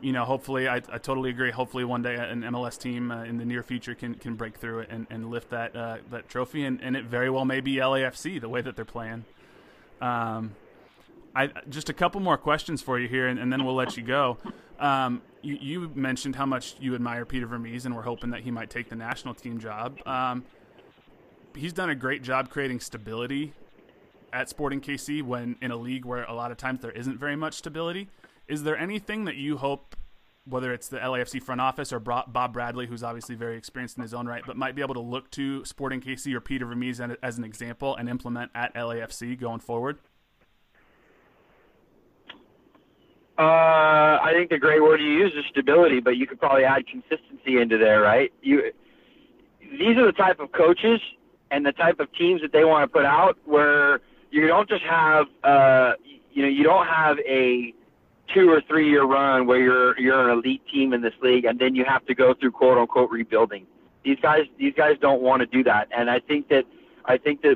You know, hopefully, I totally agree. Hopefully, one day an MLS team in the near future can break through it and lift that trophy, and it very well may be LAFC the way that they're playing. Just a couple more questions for you here, and then we'll let you go. You mentioned how much you admire Peter Vermes, and we're hoping that he might take the national team job. He's done a great job creating stability at Sporting KC when in a league where a lot of times there isn't very much stability. Is there anything that you hope, whether it's the LAFC front office or Bob Bradley, who's obviously very experienced in his own right, but might be able to look to Sporting KC or Peter Vermes as an example and implement at LAFC going forward? I think the great word you use is stability, but you could probably add consistency into there, right? These are the type of coaches and the type of teams that they want to put out where you don't just have, you don't have a 2 or 3 year run where you're an elite team in this league and then you have to go through quote unquote rebuilding. These guys don't want to do that, and I think that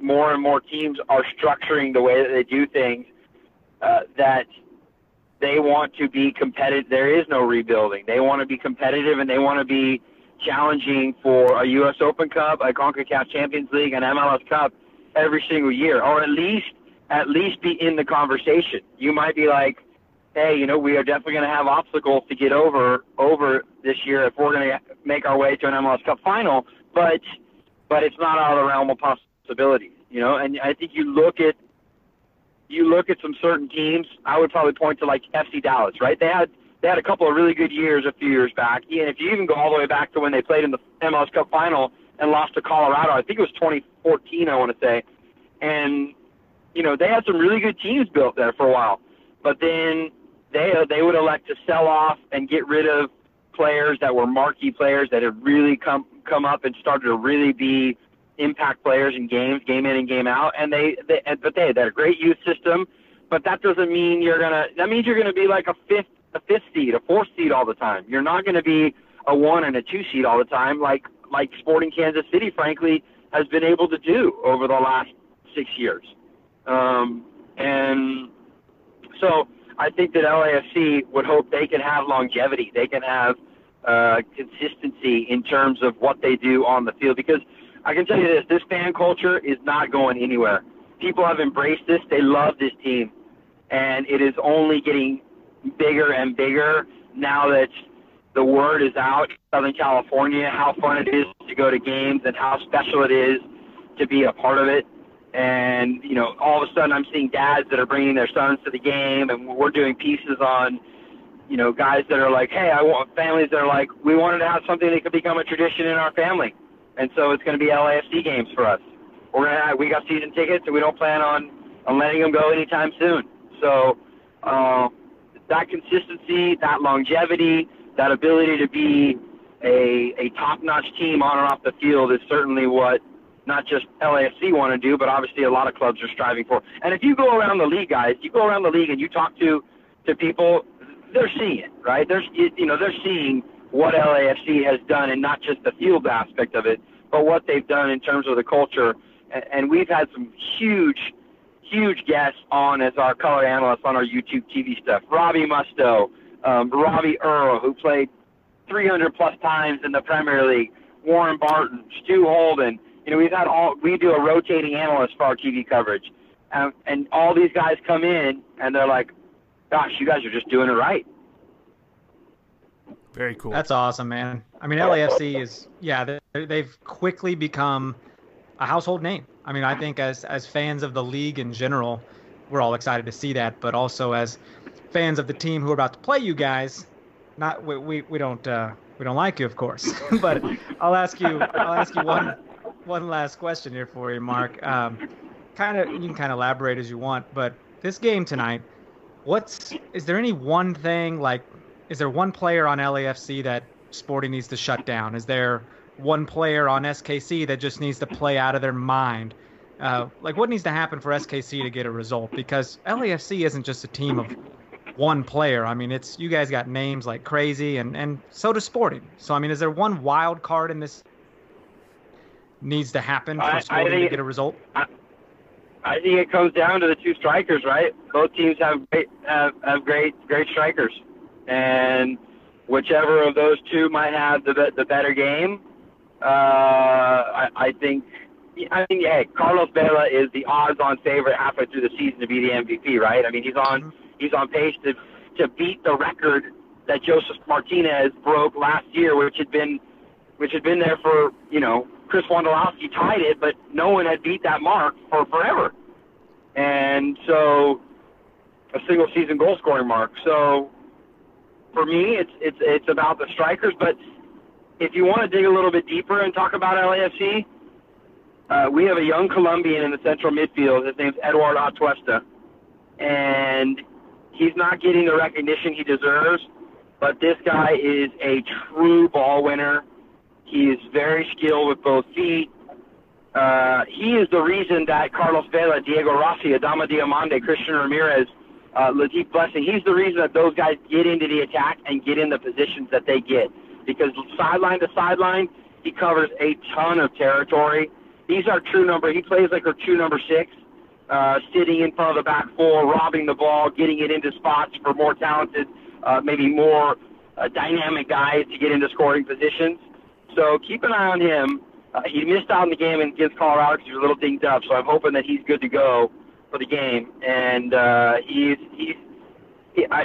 more and more teams are structuring the way that they do things that. They want to be competitive. There is no rebuilding. They want to be competitive, and they want to be challenging for a U.S. Open Cup, a CONCACAF Champions League, an MLS Cup every single year, or at least be in the conversation. You might be like, hey, you know, we are definitely going to have obstacles to get over this year if we're going to make our way to an MLS Cup final, but it's not out of the realm of possibility, you know. And I think you look at some certain teams. I would probably point to like FC Dallas, right? They had a couple of really good years a few years back. And if you even go all the way back to when they played in the MLS Cup final and lost to Colorado, I think it was 2014, I want to say. And you know, they had some really good teams built there for a while, but then they would elect to sell off and get rid of players that were marquee players that had really come up and started to really be impact players in games, game in and game out, and they had a great youth system, but that doesn't mean that means you're gonna be like a fifth seed, a fourth seed all the time. You're not gonna be a 1 and a 2 seed all the time, like Sporting Kansas City, frankly, has been able to do over the last 6 years. And so I think that LAFC would hope they can have longevity, they can have consistency in terms of what they do on the field, because I can tell you this fan culture is not going anywhere. People have embraced this. They love this team. and it is only getting bigger and bigger now that the word is out in Southern California, how fun it is to go to games and how special it is to be a part of it. And, you know, all of a sudden I'm seeing dads that are bringing their sons to the game, and we're doing pieces on, you know, guys that are like, hey, I want families that are like, we wanted to have something that could become a tradition in our family. And so it's going to be LAFC games for us. We're going to have, we got season tickets, and we don't plan on letting them go anytime soon. So that consistency, that longevity, that ability to be a top-notch team on and off the field is certainly what not just LAFC want to do, but obviously a lot of clubs are striving for. And if you go around the league, guys, you go around the league and you talk to people, they're seeing it, right? They're seeing what LAFC has done, and not just the field aspect of it, but what they've done in terms of the culture. And we've had some huge guests on as our color analysts on our YouTube TV stuff. Robbie Musto, Robbie Earl, who played 300-plus times in the Premier League, Warren Barton, Stu Holden. You know, we've had we do a rotating analyst for our TV coverage. And all these guys come in, and they're like, gosh, you guys are just doing it right. Very cool. That's awesome, man. I mean, LAFC is, yeah, they've quickly become a household name. I mean, I think as fans of the league in general, we're all excited to see that, but also as fans of the team who are about to play you guys, not we don't like you, of course. But I'll ask you one last question here for you, Mark. You can elaborate as you want, but this game tonight, is there one player on LAFC that Sporting needs to shut down? Is there one player on SKC that just needs to play out of their mind? What needs to happen for SKC to get a result? Because LAFC isn't just a team of one player. I mean, it's you guys got names like crazy, and so does Sporting. So, I mean, is there one wild card in this needs to happen for Sporting to get a result? I think it comes down to the two strikers, right? Both teams have great strikers. And whichever of those two might have the better game, I think, hey, Carlos Vela is the odds-on favorite halfway through the season to be the MVP, right? I mean, he's on pace to beat the record that Joseph Martinez broke last year, which had been there for, you know, Chris Wondolowski tied it, but no one had beat that mark for forever. And so, a single-season goal-scoring mark. So, for me, it's about the strikers. But if you want to dig a little bit deeper and talk about LAFC, we have a young Colombian in the central midfield. His name's Eduardo Atuesta, and he's not getting the recognition he deserves. But this guy is a true ball winner. He is very skilled with both feet. He is the reason that Carlos Vela, Diego Rossi, Adama Diomande, Christian Ramirez, Latif Blessing, he's the reason that those guys get into the attack and get in the positions that they get. Because sideline to sideline, he covers a ton of territory. He plays like our true number six, sitting in front of the back four, robbing the ball, getting it into spots for more talented, maybe more dynamic guys to get into scoring positions. So keep an eye on him. He missed out on the game against Colorado because he was a little dinged up, so I'm hoping that he's good to go for the game. And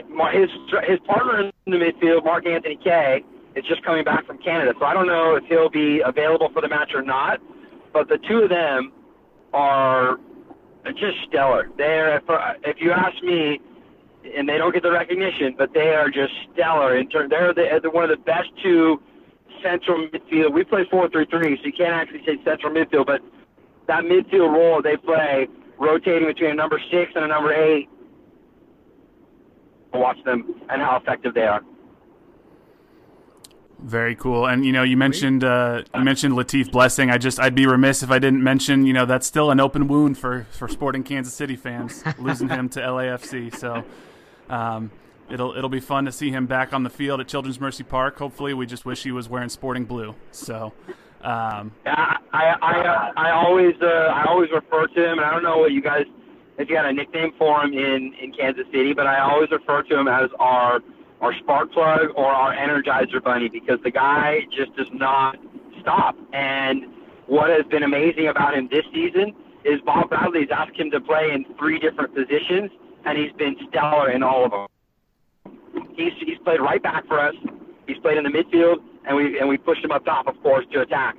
his partner in the midfield, Mark Anthony Kay, is just coming back from Canada, so I don't know if he'll be available for the match or not, but the two of them are just stellar. If you ask me, and they don't get the recognition, but they are just stellar. They're one of the best two central midfield. We play 4-3-3, so you can't actually say central midfield, but that midfield role they play, rotating between a number six and a number eight, watch them and how effective they are. Very cool. And, you know, you mentioned Latif Blessing. I'd be remiss if I didn't mention, you know, that's still an open wound for Sporting Kansas City fans, losing him to LAFC. So it'll be fun to see him back on the field at Children's Mercy Park. Hopefully, we just wish he was wearing Sporting blue. So. I always refer to him, and I don't know what you guys, if you had a nickname for him in Kansas City, but I always refer to him as our spark plug or our Energizer bunny, because the guy just does not stop. And what has been amazing about him this season is Bob Bradley's asked him to play in three different positions, and he's been stellar in all of them. He's played right back for us. He's played in the midfield, and we pushed him up top, of course, to attack.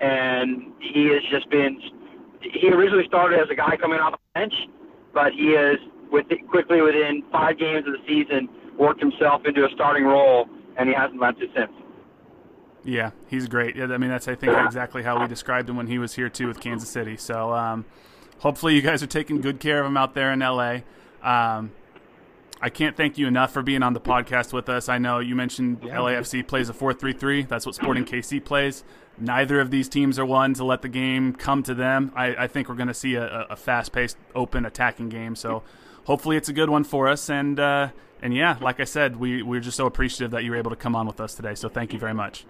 And he has just been. He originally started as a guy coming off the bench, but he has quickly within 5 games of the season worked himself into a starting role, and he hasn't left it since. Yeah, he's great. I mean, that's, I think, exactly how we described him when he was here, too, with Kansas City. So hopefully you guys are taking good care of him out there in L.A. I can't thank you enough for being on the podcast with us. I know you mentioned LAFC plays a 4-3-3. That's what Sporting KC plays. Neither of these teams are one to let the game come to them. I think we're going to see a fast-paced, open, attacking game. So hopefully it's a good one for us. And yeah, like I said, we're just so appreciative that you were able to come on with us today. So thank you very much.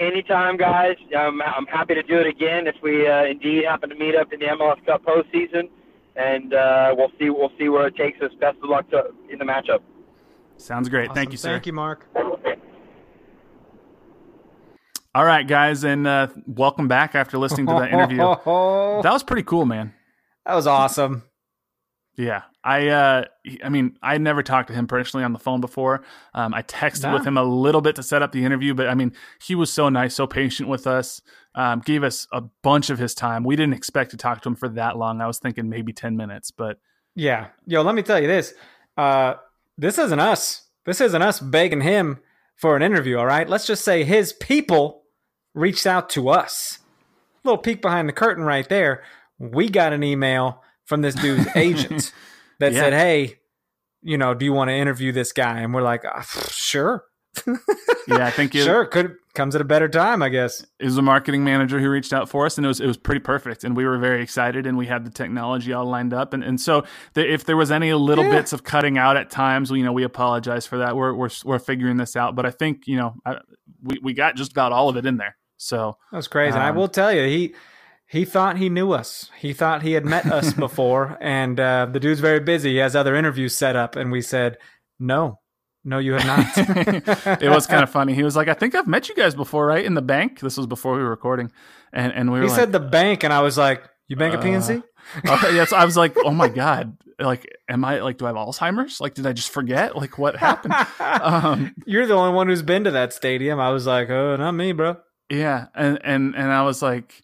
Anytime, guys. I'm happy to do it again if we indeed happen to meet up in the MLS Cup postseason. And we'll see where it takes us. Best of luck in the matchup. Sounds great. Awesome. Thank you, sir. Thank you, Mark. All right, guys, and welcome back after listening to that interview. That was pretty cool, man. That was awesome. Yeah, I mean, I never talked to him personally on the phone before. I texted with him a little bit to set up the interview, but I mean, he was so nice, so patient with us, gave us a bunch of his time. We didn't expect to talk to him for that long. I was thinking maybe 10 minutes, but yeah. Yo, let me tell you this. This isn't us. This isn't us begging him for an interview. All right. Let's just say his people reached out to us. Little peek behind the curtain right there. We got an email from this dude's agent that said, hey, you know, do you want to interview this guy? And we're like, sure. Yeah, I think sure. Comes at a better time, I guess. It was a marketing manager who reached out for us, and it was pretty perfect. And we were very excited, and we had the technology all lined up. And so if there was any little bits of cutting out at times, you know, we apologize for that. We're figuring this out. But I think, you know, we got just about all of it in there. So that was crazy. And I will tell you, He thought he knew us. He thought he had met us before. And the dude's very busy. He has other interviews set up. And we said, no, you have not. It was kind of funny. He was like, I think I've met you guys before, right? In the bank. This was before we were recording. And we were said the bank. And I was like, you bank at PNC? Okay, yes. I was like, oh my God. Like, am I like, do I have Alzheimer's? Like, did I just forget? Like, what happened? You're the only one who's been to that stadium. I was like, oh, not me, bro. Yeah. And I was like,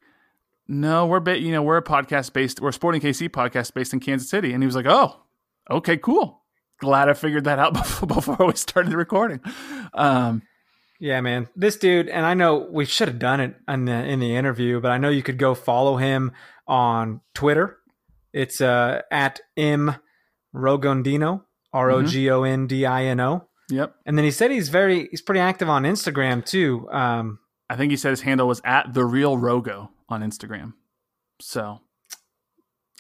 no, we're a podcast based, we're a Sporting KC podcast based in Kansas City. And he was like, oh, okay, cool. Glad I figured that out before we started recording. Yeah, man, this dude, and I know we should have done it in the interview, but I know you could go follow him on Twitter. It's at M Rogondino, Rogondino. Yep. And then he said he's pretty active on Instagram too. I think he said his handle was at The Real Rogo on Instagram. So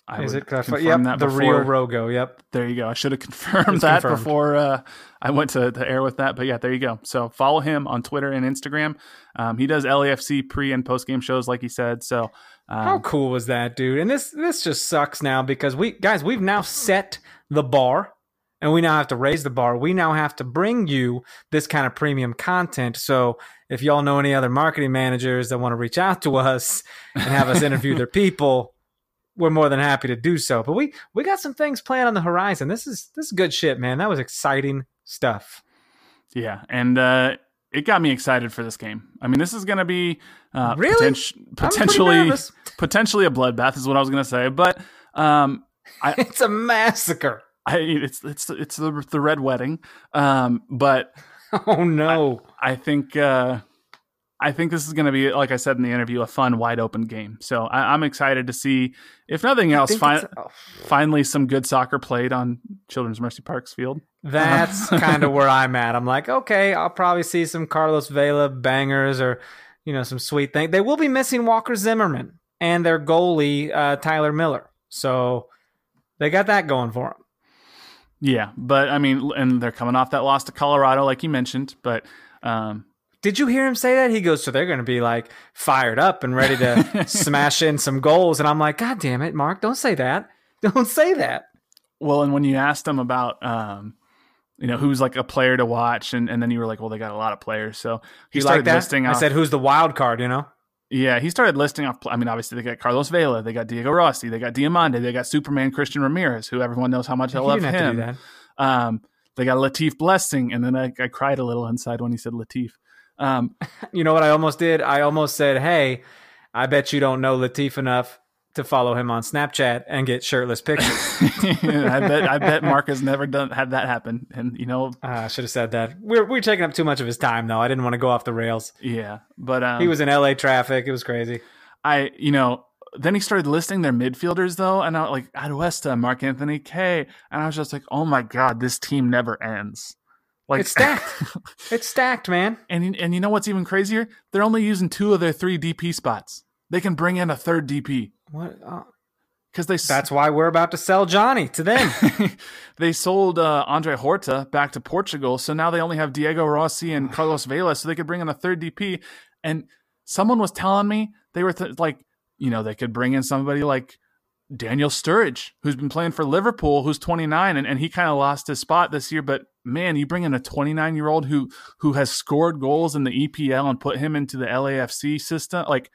I is would it confirm yep, that the before. Real Rogo. Yep. There you go. I should have confirmed that before I went to the air with that, but yeah, there you go. So follow him on Twitter and Instagram. He does LAFC pre and post game shows, like he said. So how cool was that, dude? And this just sucks now because we've now set the bar and we now have to raise the bar. We now have to bring you this kind of premium content. So if y'all know any other marketing managers that want to reach out to us and have us interview their people, we're more than happy to do so. But we got some things planned on the horizon. This is good shit, man. That was exciting stuff. Yeah, and it got me excited for this game. I mean, this is going to be really? potentially a bloodbath is what I was going to say. But it's a massacre. It's the Red Wedding. But. Oh no! I think this is going to be, like I said in the interview, a fun, wide open game. So I'm excited to see, if nothing else, finally some good soccer played on Children's Mercy Park's field. That's kind of where I'm at. I'm like, okay, I'll probably see some Carlos Vela bangers or, you know, some sweet thing. They will be missing Walker Zimmerman and their goalie Tyler Miller, so they got that going for them. Yeah, but I mean, and they're coming off that loss to Colorado, like you mentioned. But did you hear him say that? He goes, so they're going to be like fired up and ready to smash in some goals. And I'm like, God damn it, Mark, don't say that. Don't say that. Well, and when you asked him about, you know, who's like a player to watch, and then you were like, well, they got a lot of players. So he started listing off. I said, who's the wild card, you know? Yeah, he started listing off. I mean, obviously, they got Carlos Vela, they got Diego Rossi, they got Diomande, they got Superman Christian Ramirez, who everyone knows how much I love him. They got Latif Blessing, and then I cried a little inside when he said Latif. You know what I almost did? I almost said, hey, I bet you don't know Latif enough to follow him on Snapchat and get shirtless pictures. I bet Mark has never had that happen. And, you know, I should have said that. We're taking up too much of his time, though. I didn't want to go off the rails. Yeah. But he was in LA traffic. It was crazy. Then he started listing their midfielders, though, and I like Aduesta, Mark Anthony K, and I was just like, "Oh my god, this team never ends." Like it's stacked, it's stacked, man. And you know what's even crazier? They're only using 2 of their 3 DP spots. They can bring in a third DP. What? Because that's why we're about to sell Johnny to them. They sold Andre Horta back to Portugal, so now they only have Diego Rossi and Carlos Vela, so they could bring in a third DP. And someone was telling me they were like. You know, they could bring in somebody like Daniel Sturridge, who's been playing for Liverpool, who's 29, and he kind of lost his spot this year. But, man, you bring in a 29-year-old who has scored goals in the EPL and put him into the LAFC system. Like,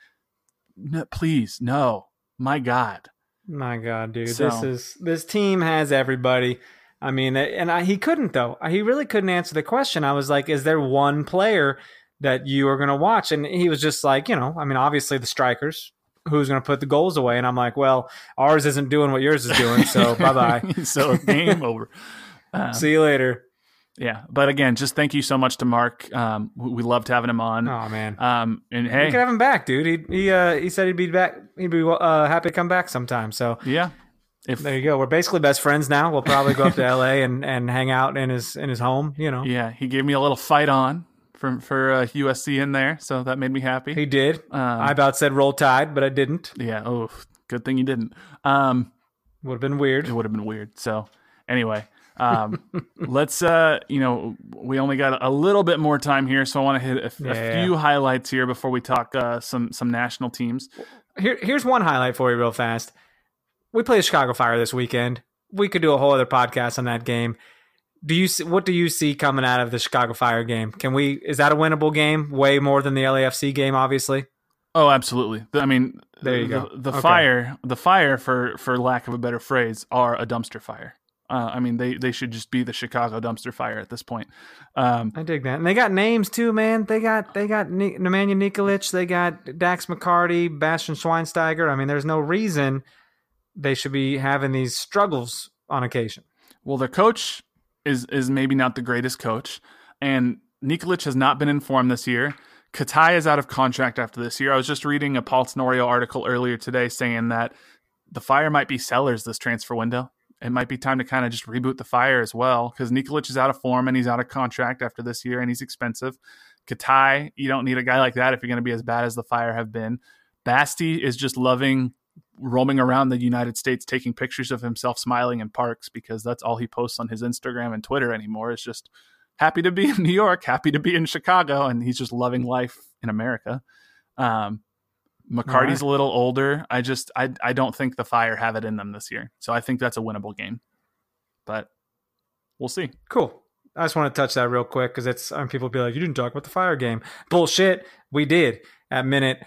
no, please, no. My God. My God, dude. So, this team has everybody. I mean, and he couldn't, though. He really couldn't answer the question. I was like, is there one player that you are going to watch? And he was just like, you know, I mean, obviously the strikers. Who's going to put the goals away? And I'm like, well, ours isn't doing what yours is doing, so bye-bye. So game over. See you later. Yeah, but again, just thank you so much to Mark. We loved having him on. Oh man, and hey, we could have him back, dude. He said he'd be back. He'd be happy to come back sometime. So yeah, there you go. We're basically best friends now. We'll probably go up to LA and hang out in his home. You know. Yeah, he gave me a little fight on. For USC in there, so that made me happy. He did. I about said roll tide, but I didn't. Yeah. Oh, good thing you didn't. Would have been weird. It would have been weird. So anyway, let's. We only got a little bit more time here, so I want to hit a few highlights here before we talk some national teams. Here's one highlight for you, real fast. We play the Chicago Fire this weekend. We could do a whole other podcast on that game. What do you see coming out of the Chicago Fire game? Is that a winnable game? Way more than the LAFC game, obviously. Oh, absolutely. I mean, there you go. The fire, for lack of a better phrase, are a dumpster fire. I mean, they should just be the Chicago dumpster fire at this point. I dig that, and they got names too, man. They got Nemanja Nikolic, they got Dax McCarty, Bastian Schweinsteiger. I mean, there's no reason they should be having these struggles on occasion. Well, their coach. Is maybe not the greatest coach, and Nikolic has not been in form this year. Katai is out of contract after this year. I was just reading a Paul Tenorio article earlier today saying that the Fire might be sellers this transfer window. It might be time to kind of just reboot the Fire as well, because Nikolic is out of form and he's out of contract after this year, and he's expensive. Katai, you don't need a guy like that if you're going to be as bad as the Fire have been. Basti is just loving roaming around the United States, taking pictures of himself smiling in parks, because that's all he posts on his Instagram and Twitter anymore. Is just happy to be in New York, happy to be in Chicago. And he's just loving life in America. McCarty's a little older. I don't think the Fire have it in them this year. So I think that's a winnable game, but we'll see. Cool. I just want to touch that real quick. Cause people be like, you didn't talk about the Fire game. Bullshit. We did at minute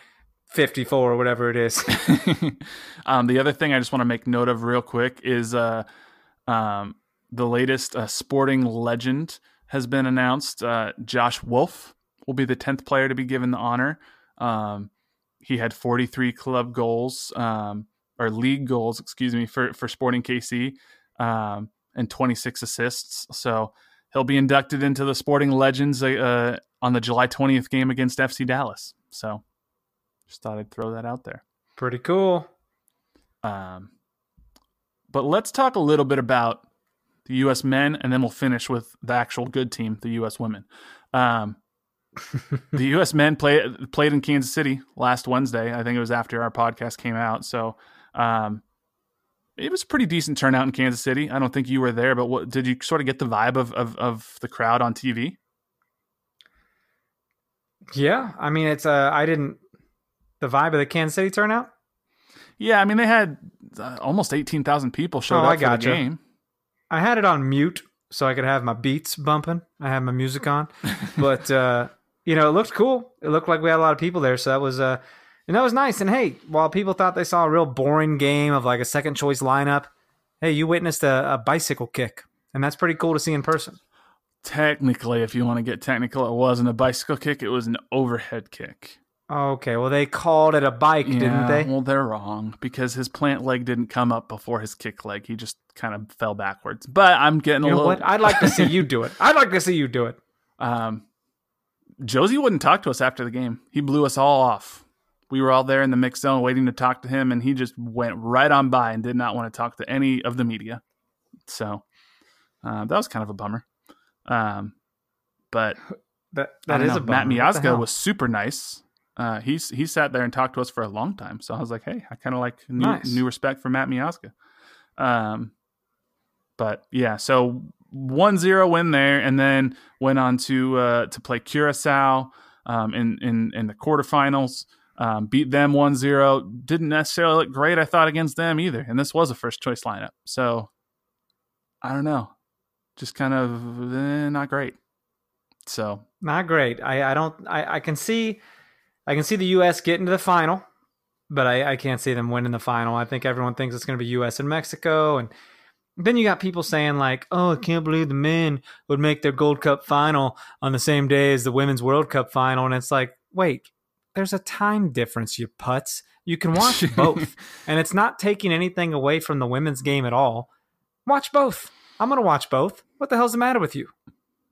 54 or whatever it is. The other thing I just want to make note of real quick is the latest sporting legend has been announced. Josh Wolf will be the 10th player to be given the honor. He had 43 club goals or league goals, excuse me, for Sporting KC and 26 assists. So he'll be inducted into the Sporting Legends on the July 20th game against FC Dallas. So just thought I'd throw that out there. Pretty cool. But let's talk a little bit about the U.S. men, and then we'll finish with the actual good team, the U.S. women. The U.S. men played in Kansas City last Wednesday. I think it was after our podcast came out. So it was a pretty decent turnout in Kansas City. I don't think you were there, but did you sort of get the vibe of the crowd on TV? Yeah. I mean, I didn't. The vibe of the Kansas City turnout? Yeah, I mean, they had almost 18,000 people showed up for the game. I had it on mute so I could have my beats bumping. I had my music on. But, it looked cool. It looked like we had a lot of people there. So that was And that was nice. And hey, while people thought they saw a real boring game of like a second choice lineup, hey, you witnessed a bicycle kick. And that's pretty cool to see in person. Technically, if you want to get technical, it wasn't a bicycle kick. It was an overhead kick. Okay, well, they called it a bike, didn't they? Well, they're wrong because his plant leg didn't come up before his kick leg. He just kind of fell backwards. But I'm getting a little... What? I'd like to see you do it. Josie wouldn't talk to us after the game. He blew us all off. We were all there in the mix zone waiting to talk to him, and he just went right on by and did not want to talk to any of the media. So that was kind of a bummer. But that is a bummer. Matt Miazga was super nice. He sat there and talked to us for a long time. So I was like, hey, I kind of like new respect for Matt Miazga. But yeah, so 1-0 win there, and then went on to play Curacao in the quarterfinals. Beat them 1-0. Didn't necessarily look great, I thought, against them either. And this was a first choice lineup. So I don't know, just kind of not great. So not great. I can see the U.S. getting to the final, but I can't see them winning the final. I think everyone thinks it's going to be U.S. and Mexico. And then you got people saying like, oh, I can't believe the men would make their Gold Cup final on the same day as the Women's World Cup final. And it's like, wait, there's a time difference, you putz. You can watch both. And it's not taking anything away from the women's game at all. Watch both. I'm going to watch both. What the hell's the matter with you?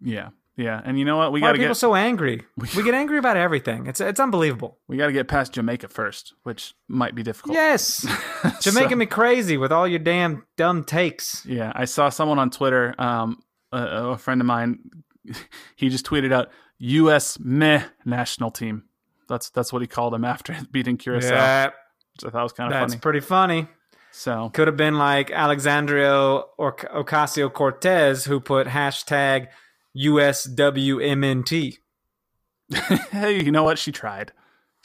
Yeah. Yeah, and you know what? Why are people so angry? We get angry about everything. It's unbelievable. We got to get past Jamaica first, which might be difficult. Yes. Jamaica me crazy with all your damn dumb takes. Yeah, I saw someone on Twitter, a friend of mine, he just tweeted out, U.S. meh national team. That's what he called him after beating Curacao. Yeah. Which I thought was kind of funny. That's pretty funny. So could have been like Alexandria or Ocasio-Cortez, who put hashtag USWMNT. Hey, you know what? She tried.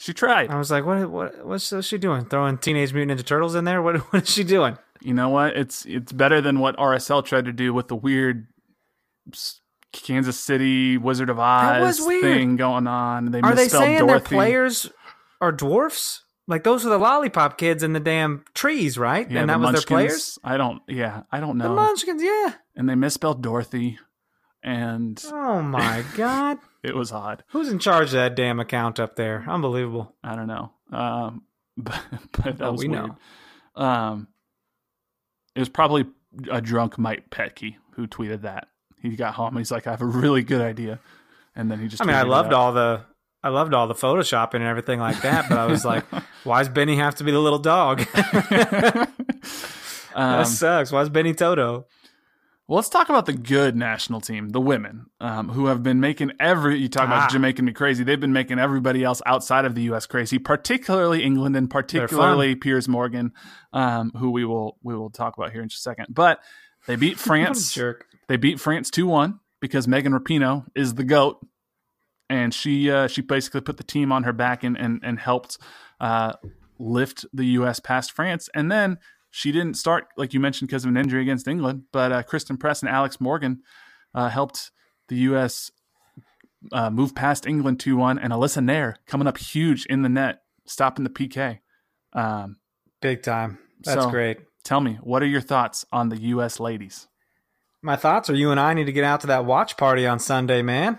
I was like, what's she doing? Throwing Teenage Mutant Ninja Turtles in there? What is she doing? You know what? It's better than what RSL tried to do with the weird Kansas City Wizard of Oz thing going on. They misspelled Dorothy. Their players are dwarfs? Like, those are the lollipop kids in the damn trees, right? Yeah, and that was their players? I don't know. The Munchkins, yeah. And they misspelled Dorothy. And oh my god, it was odd. Who's in charge of that damn account up there? Unbelievable. I don't know. But that was weird. Know. It was probably a drunk Mike Petke who tweeted that. He got home. He's like, I have a really good idea, and then he just. I mean, I loved all the photoshopping and everything like that, but I was like, why does Benny have to be the little dog? That sucks. Why is Benny Toto? Well, let's talk about the good national team, the women, who have been making you talk about Jamaican me crazy. They've been making everybody else outside of the U.S. crazy, particularly England and particularly Piers Morgan, who we will talk about here in just a second. But they beat France. They beat France 2-1 because Megan Rapinoe is the GOAT. And she basically put the team on her back and helped lift the U.S. past France. And then she didn't start, like you mentioned, because of an injury against England, but Kristen Press and Alex Morgan helped the U.S. Move past England 2-1, and Alyssa Nair coming up huge in the net, stopping the PK. Big time. That's great. Tell me, what are your thoughts on the U.S. ladies? My thoughts are you and I need to get out to that watch party on Sunday, man.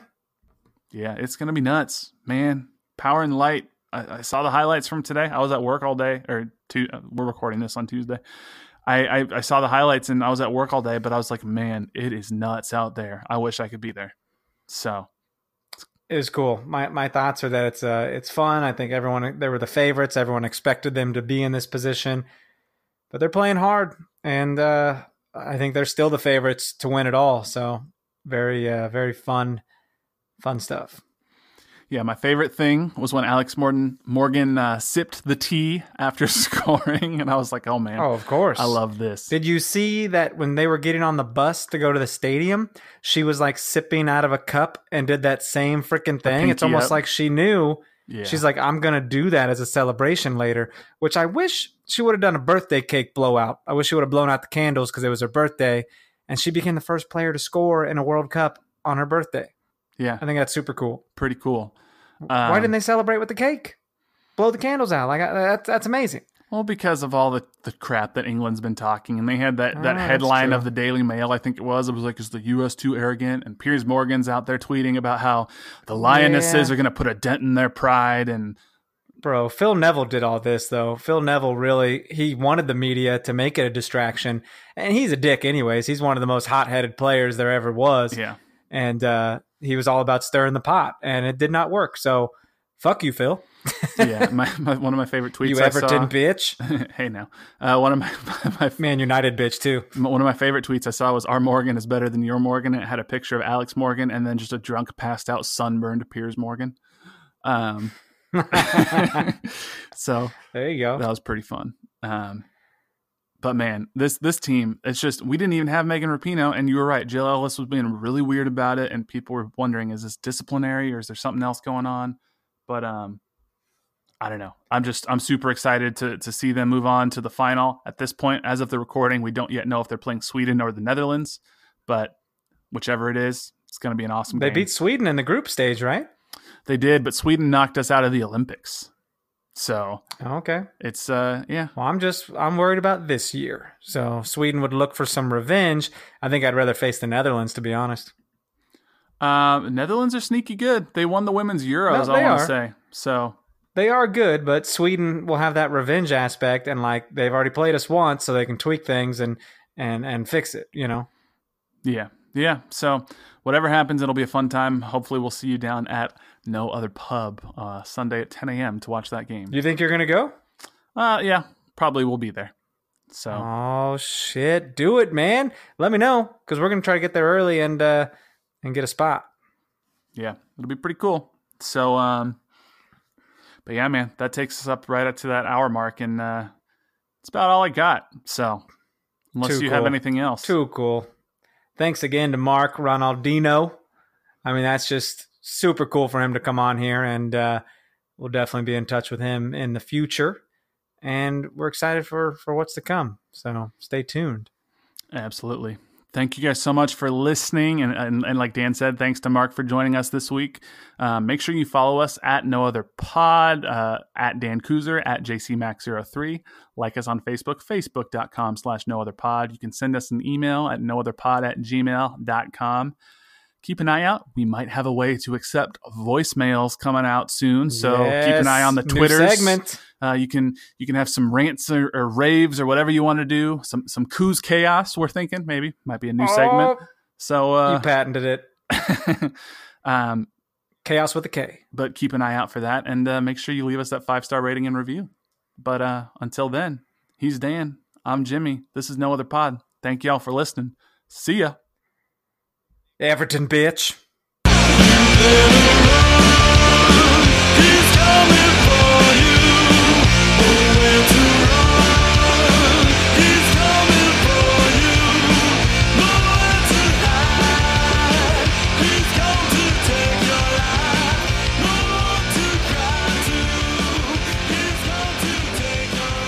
Yeah, it's going to be nuts, man. Power and light. I saw the highlights from today. I was at work all day, we're recording this on Tuesday. I saw the highlights and I was at work all day, but I was like, man, it is nuts out there. I wish I could be there. So it was cool. My thoughts are that it's fun. I think they were the favorites. Everyone expected them to be in this position, but they're playing hard, and I think they're still the favorites to win it all. So very, very fun stuff. Yeah, my favorite thing was when Alex Morgan sipped the tea after scoring, and I was like, oh, man. Oh, of course. I love this. Did you see that when they were getting on the bus to go to the stadium, she was like sipping out of a cup and did that same freaking thing? It's almost like she knew. Yeah. She's like, I'm going to do that as a celebration later, which I wish she would have done a birthday cake blowout. I wish she would have blown out the candles because it was her birthday, and she became the first player to score in a World Cup on her birthday. Yeah, I think that's super cool. Pretty cool. Why didn't they celebrate with the cake? blow the candles out. Like, that's amazing. Well, because of all the crap that England's been talking, and they had that headline of the Daily Mail, I think it was like, is the U.S. too arrogant? And Piers Morgan's out there tweeting about how the Lionesses are going to put a dent in their pride. And bro, Phil Neville did all this, though. Phil Neville he wanted the media to make it a distraction, and he's a dick anyways. He's one of the most hot-headed players there ever was. Yeah, and he was all about stirring the pot, and it did not work. So fuck you, Phil. Yeah, one of my favorite tweets. You Everton bitch. Hey, now one of my Man United bitch too. One of my favorite tweets I saw was "Our Morgan is better than your Morgan." And it had a picture of Alex Morgan and then just a drunk, passed out, sunburned Piers Morgan. So there you go. That was pretty fun. But man, this team, it's just, we didn't even have Megan Rapinoe, and you were right. Jill Ellis was being really weird about it, and people were wondering, is this disciplinary or is there something else going on? But I don't know. I'm super excited to see them move on to the final. At this point, as of the recording, we don't yet know if they're playing Sweden or the Netherlands, but whichever it is, it's going to be an awesome game. They beat Sweden in the group stage, right? They did, but Sweden knocked us out of the Olympics. So okay, it's yeah. Well, I'm worried about this year. So Sweden would look for some revenge. I think I'd rather face the Netherlands, to be honest. Netherlands are sneaky good. They won the women's Euros. No, I want to say so. They are good, but Sweden will have that revenge aspect, and like they've already played us once, so they can tweak things and fix it, you know? Yeah. So whatever happens, it'll be a fun time. Hopefully we'll see you down at No Other Pub Sunday at 10 a.m. to watch that game. You think you're going to go? Yeah, probably we'll be there. So. Oh, shit. Do it, man. Let me know, because we're going to try to get there early and get a spot. Yeah, it'll be pretty cool. So, but yeah, man, that takes us up right up to that hour mark, and it's about all I got. So, unless you have anything else. Too cool. Thanks again to Mark Rogondino. I mean, that's just super cool for him to come on here, and we'll definitely be in touch with him in the future. And we're excited for what's to come. So, stay tuned. Absolutely. Thank you guys so much for listening. And like Dan said, thanks to Mark for joining us this week. Make sure you follow us at No Other Pod, at Dan Kuzer, at JCMax03. Like us on Facebook, facebook.com/NoOtherPod. You can send us an email at nootherpod@gmail.com. Keep an eye out. We might have a way to accept voicemails coming out soon. So keep an eye on the Twitters. Segment. You can have some rants or raves or whatever you want to do. Some coups chaos, we're thinking. Maybe. Might be a new segment. So you patented it. Chaos with a K. But keep an eye out for that. And make sure you leave us that 5-star rating and review. But until then, he's Dan. I'm Jimmy. This is No Other Pod. Thank y'all for listening. See ya. Everton bitch. He's coming for you. Nowhere to run. He's coming for you. Nowhere to hide. He's come to take your life. No one to cry to. He's come to take your life.